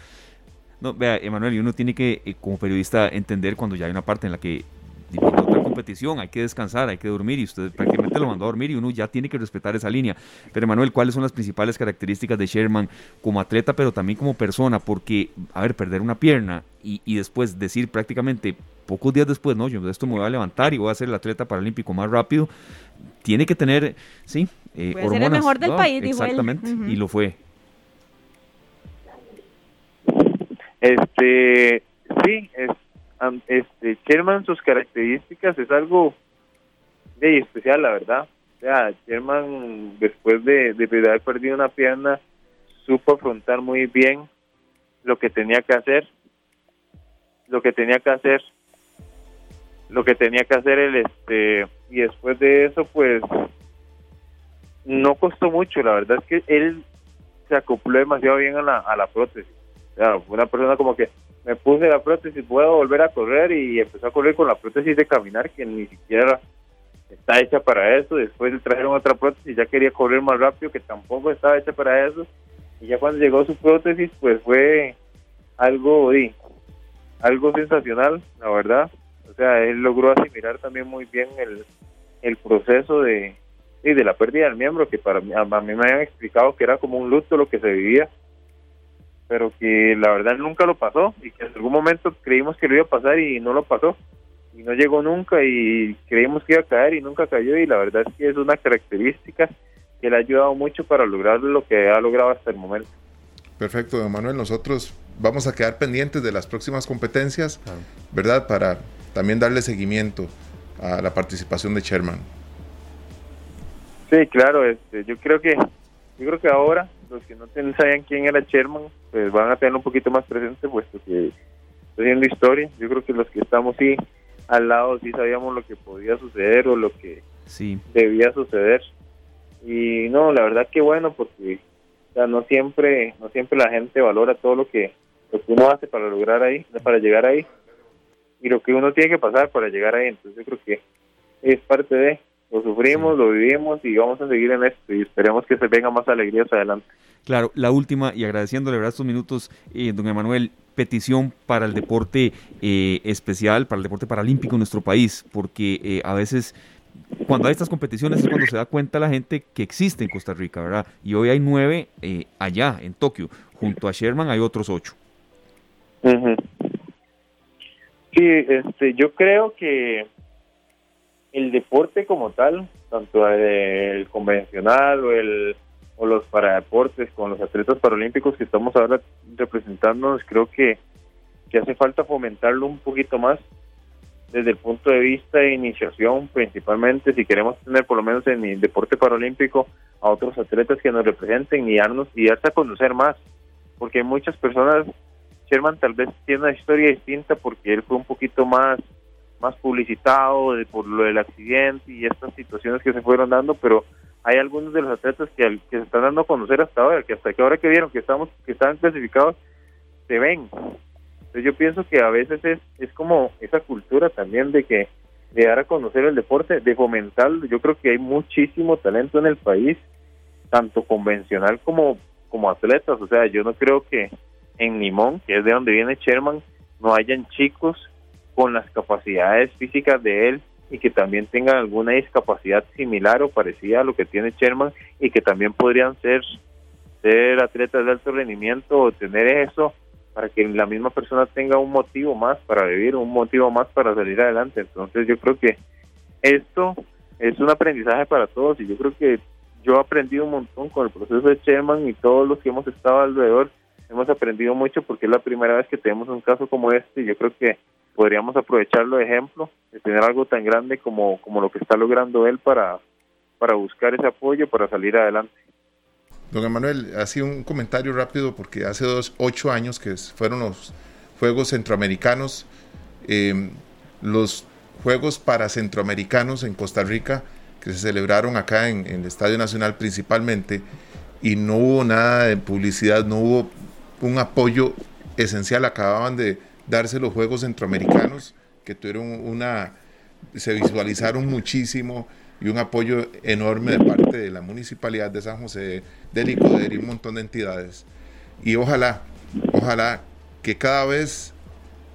No, vea, Emmanuel, y uno tiene que, eh, como periodista, entender cuando ya hay una parte en la que depende otra competición, hay que descansar, hay que dormir, y usted prácticamente lo mandó a dormir y uno ya tiene que respetar esa línea. Pero, Emmanuel, ¿cuáles son las principales características de Sherman como atleta, pero también como persona? Porque, a ver, perder una pierna y, y después decir prácticamente pocos días después, no, yo de esto me voy a levantar y voy a ser el atleta paralímpico más rápido, tiene que tener, sí, eh, voy a hormonas. Ser el mejor del no, país, dijo él. Exactamente, uh-huh. Y lo fue. Este, sí, es este Sherman, sus características es algo de especial, la verdad. O sea, Sherman, después de, de haber perdido una pierna, supo afrontar muy bien lo que tenía que hacer, lo que tenía que hacer, lo que tenía que hacer el este y después de eso, pues, no costó mucho. La verdad es que él se acopló demasiado bien a la a la prótesis. O sea, fue una persona como que me puse la prótesis, puedo volver a correr, y empezó a correr con la prótesis de caminar que ni siquiera está hecha para eso. Después le trajeron otra prótesis, ya quería correr más rápido, que tampoco estaba hecha para eso, y ya cuando llegó su prótesis pues fue algo sí, algo sensacional, la verdad. O sea, él logró asimilar también muy bien el, el proceso de, sí, de la pérdida del miembro, que para mí, a mí me habían explicado que era como un luto lo que se vivía, pero que la verdad nunca lo pasó, y que en algún momento creímos que lo iba a pasar y no lo pasó, y no llegó nunca, y creímos que iba a caer y nunca cayó, y la verdad es que es una característica que le ha ayudado mucho para lograr lo que ha logrado hasta el momento. Perfecto, don Manuel, nosotros vamos a quedar pendientes de las próximas competencias, ¿verdad?, para también darle seguimiento a la participación de Sherman. Sí, claro, este, yo creo que yo creo que ahora los que no ten, sabían quién era Sherman, pues van a tener un poquito más presente, puesto que está haciendo historia. Yo creo que los que estamos sí al lado sí sabíamos lo que podía suceder o lo que sí debía suceder. Y no, la verdad que bueno, porque o sea, no siempre no siempre la gente valora todo lo que, lo que uno hace para lograr ahí, para llegar ahí, y lo que uno tiene que pasar para llegar ahí. Entonces yo creo que es parte de... Lo sufrimos, lo vivimos y vamos a seguir en esto, y esperemos que se vengan más alegrías adelante. Claro, la última, y agradeciéndole, ¿verdad?, estos minutos, eh, don Emmanuel, petición para el deporte eh, especial, para el deporte paralímpico en nuestro país, porque eh, a veces cuando hay estas competiciones es cuando se da cuenta la gente que existe en Costa Rica, ¿verdad? Y hoy hay nueve eh, allá, en Tokio. Junto a Sherman hay otros ocho. Uh-huh. Sí, este, yo creo que el deporte como tal, tanto el convencional o el o los paradeportes con los atletas paralímpicos que estamos ahora representándonos, creo que, que hace falta fomentarlo un poquito más desde el punto de vista de iniciación, principalmente si queremos tener por lo menos en el deporte paralímpico a otros atletas que nos representen y darnos y darse a conocer más, porque muchas personas, Sherman tal vez tiene una historia distinta porque él fue un poquito más más publicitado de, por lo del accidente y estas situaciones que se fueron dando, pero hay algunos de los atletas que, que se están dando a conocer hasta ahora, que hasta que ahora que vieron que estamos que estaban clasificados, se ven. Entonces yo pienso que a veces es es como esa cultura también de que de dar a conocer el deporte, de fomentarlo. Yo creo que hay muchísimo talento en el país, tanto convencional como, como atletas. O sea, yo no creo que en Limón, que es de donde viene Sherman, no hayan chicos con las capacidades físicas de él y que también tengan alguna discapacidad similar o parecida a lo que tiene Sherman y que también podrían ser, ser atletas de alto rendimiento o tener eso para que la misma persona tenga un motivo más para vivir, un motivo más para salir adelante. Entonces yo creo que esto es un aprendizaje para todos y yo creo que yo he aprendido un montón con el proceso de Sherman y todos los que hemos estado alrededor hemos aprendido mucho porque es la primera vez que tenemos un caso como este y yo creo que podríamos aprovecharlo de ejemplo, de tener algo tan grande como, como lo que está logrando él para, para buscar ese apoyo, para salir adelante. Don Emmanuel, así un comentario rápido, porque hace dos, ocho años que fueron los Juegos Centroamericanos, eh, los Juegos para Centroamericanos en Costa Rica, que se celebraron acá en, en el Estadio Nacional principalmente, y no hubo nada de publicidad, no hubo un apoyo esencial, acababan de darse los Juegos Centroamericanos, que tuvieron una, se visualizaron muchísimo, y un apoyo enorme de parte de la Municipalidad de San José, del ICODER y un montón de entidades. Y ojalá, ojalá que cada vez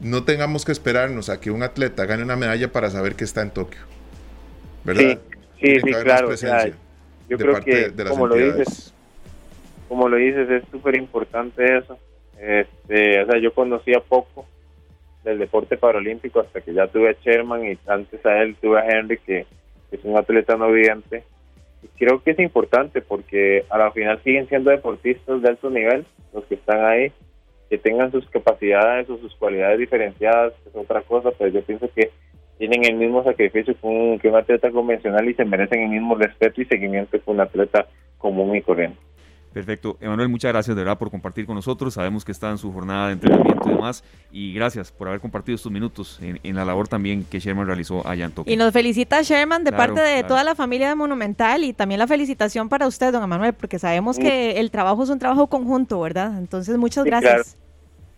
no tengamos que esperarnos a que un atleta gane una medalla para saber que está en Tokio, ¿verdad? Sí, sí, sí, claro. O sea, yo creo que, como lo dices, como lo dices, es súper importante eso. Este, o sea, yo conocía poco del deporte paralímpico hasta que ya tuve a Sherman y antes a él tuve a Henry, que es un atleta no vidente. Creo que es importante porque a la final siguen siendo deportistas de alto nivel los que están ahí, que tengan sus capacidades o sus cualidades diferenciadas, es otra cosa, pero yo pienso que tienen el mismo sacrificio que un, que un atleta convencional y se merecen el mismo respeto y seguimiento que un atleta común y corriente. Perfecto. Emmanuel, muchas gracias de verdad por compartir con nosotros. Sabemos que está en su jornada de entrenamiento y demás. Y gracias por haber compartido estos minutos en, en la labor también que Sherman realizó allá en Tokio. Y nos felicita Sherman de claro, parte de claro. toda la familia de Monumental y también la felicitación para usted, don Emmanuel, porque sabemos que el trabajo es un trabajo conjunto, ¿verdad? Entonces, muchas sí, gracias. Claro.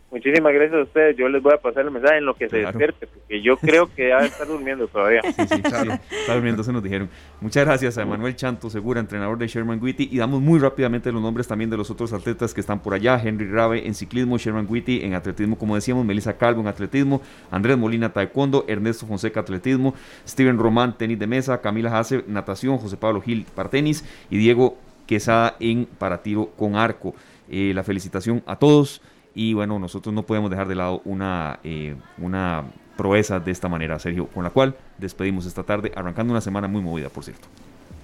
Muchísimas gracias a ustedes. Yo les voy a pasar el mensaje en lo que claro. se despierte, porque yo creo que ya está durmiendo todavía. Sí, sí, claro. sí, está durmiendo, se nos dijeron. Muchas gracias a Emmanuel Chanto Segura, entrenador de Sherman Whitty, y damos muy rápidamente los nombres también de los otros atletas que están por allá. Henry Rabe en ciclismo, Sherman Whitty en atletismo, como decíamos, Melissa Calvo en atletismo, Andrés Molina taekwondo, Ernesto Fonseca atletismo, Steven Román tenis de mesa, Camila Hace natación, José Pablo Gil para tenis y Diego Quesada en para tiro con arco. Eh, la felicitación a todos. Y bueno, nosotros no podemos dejar de lado una, eh, una proeza de esta manera, Sergio, con la cual despedimos esta tarde, arrancando una semana muy movida, por cierto.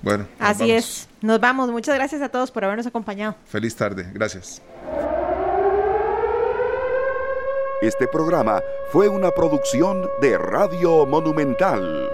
Bueno. Así es. Nos vamos. Muchas gracias a todos por habernos acompañado. Feliz tarde. Gracias. Este programa fue una producción de Radio Monumental.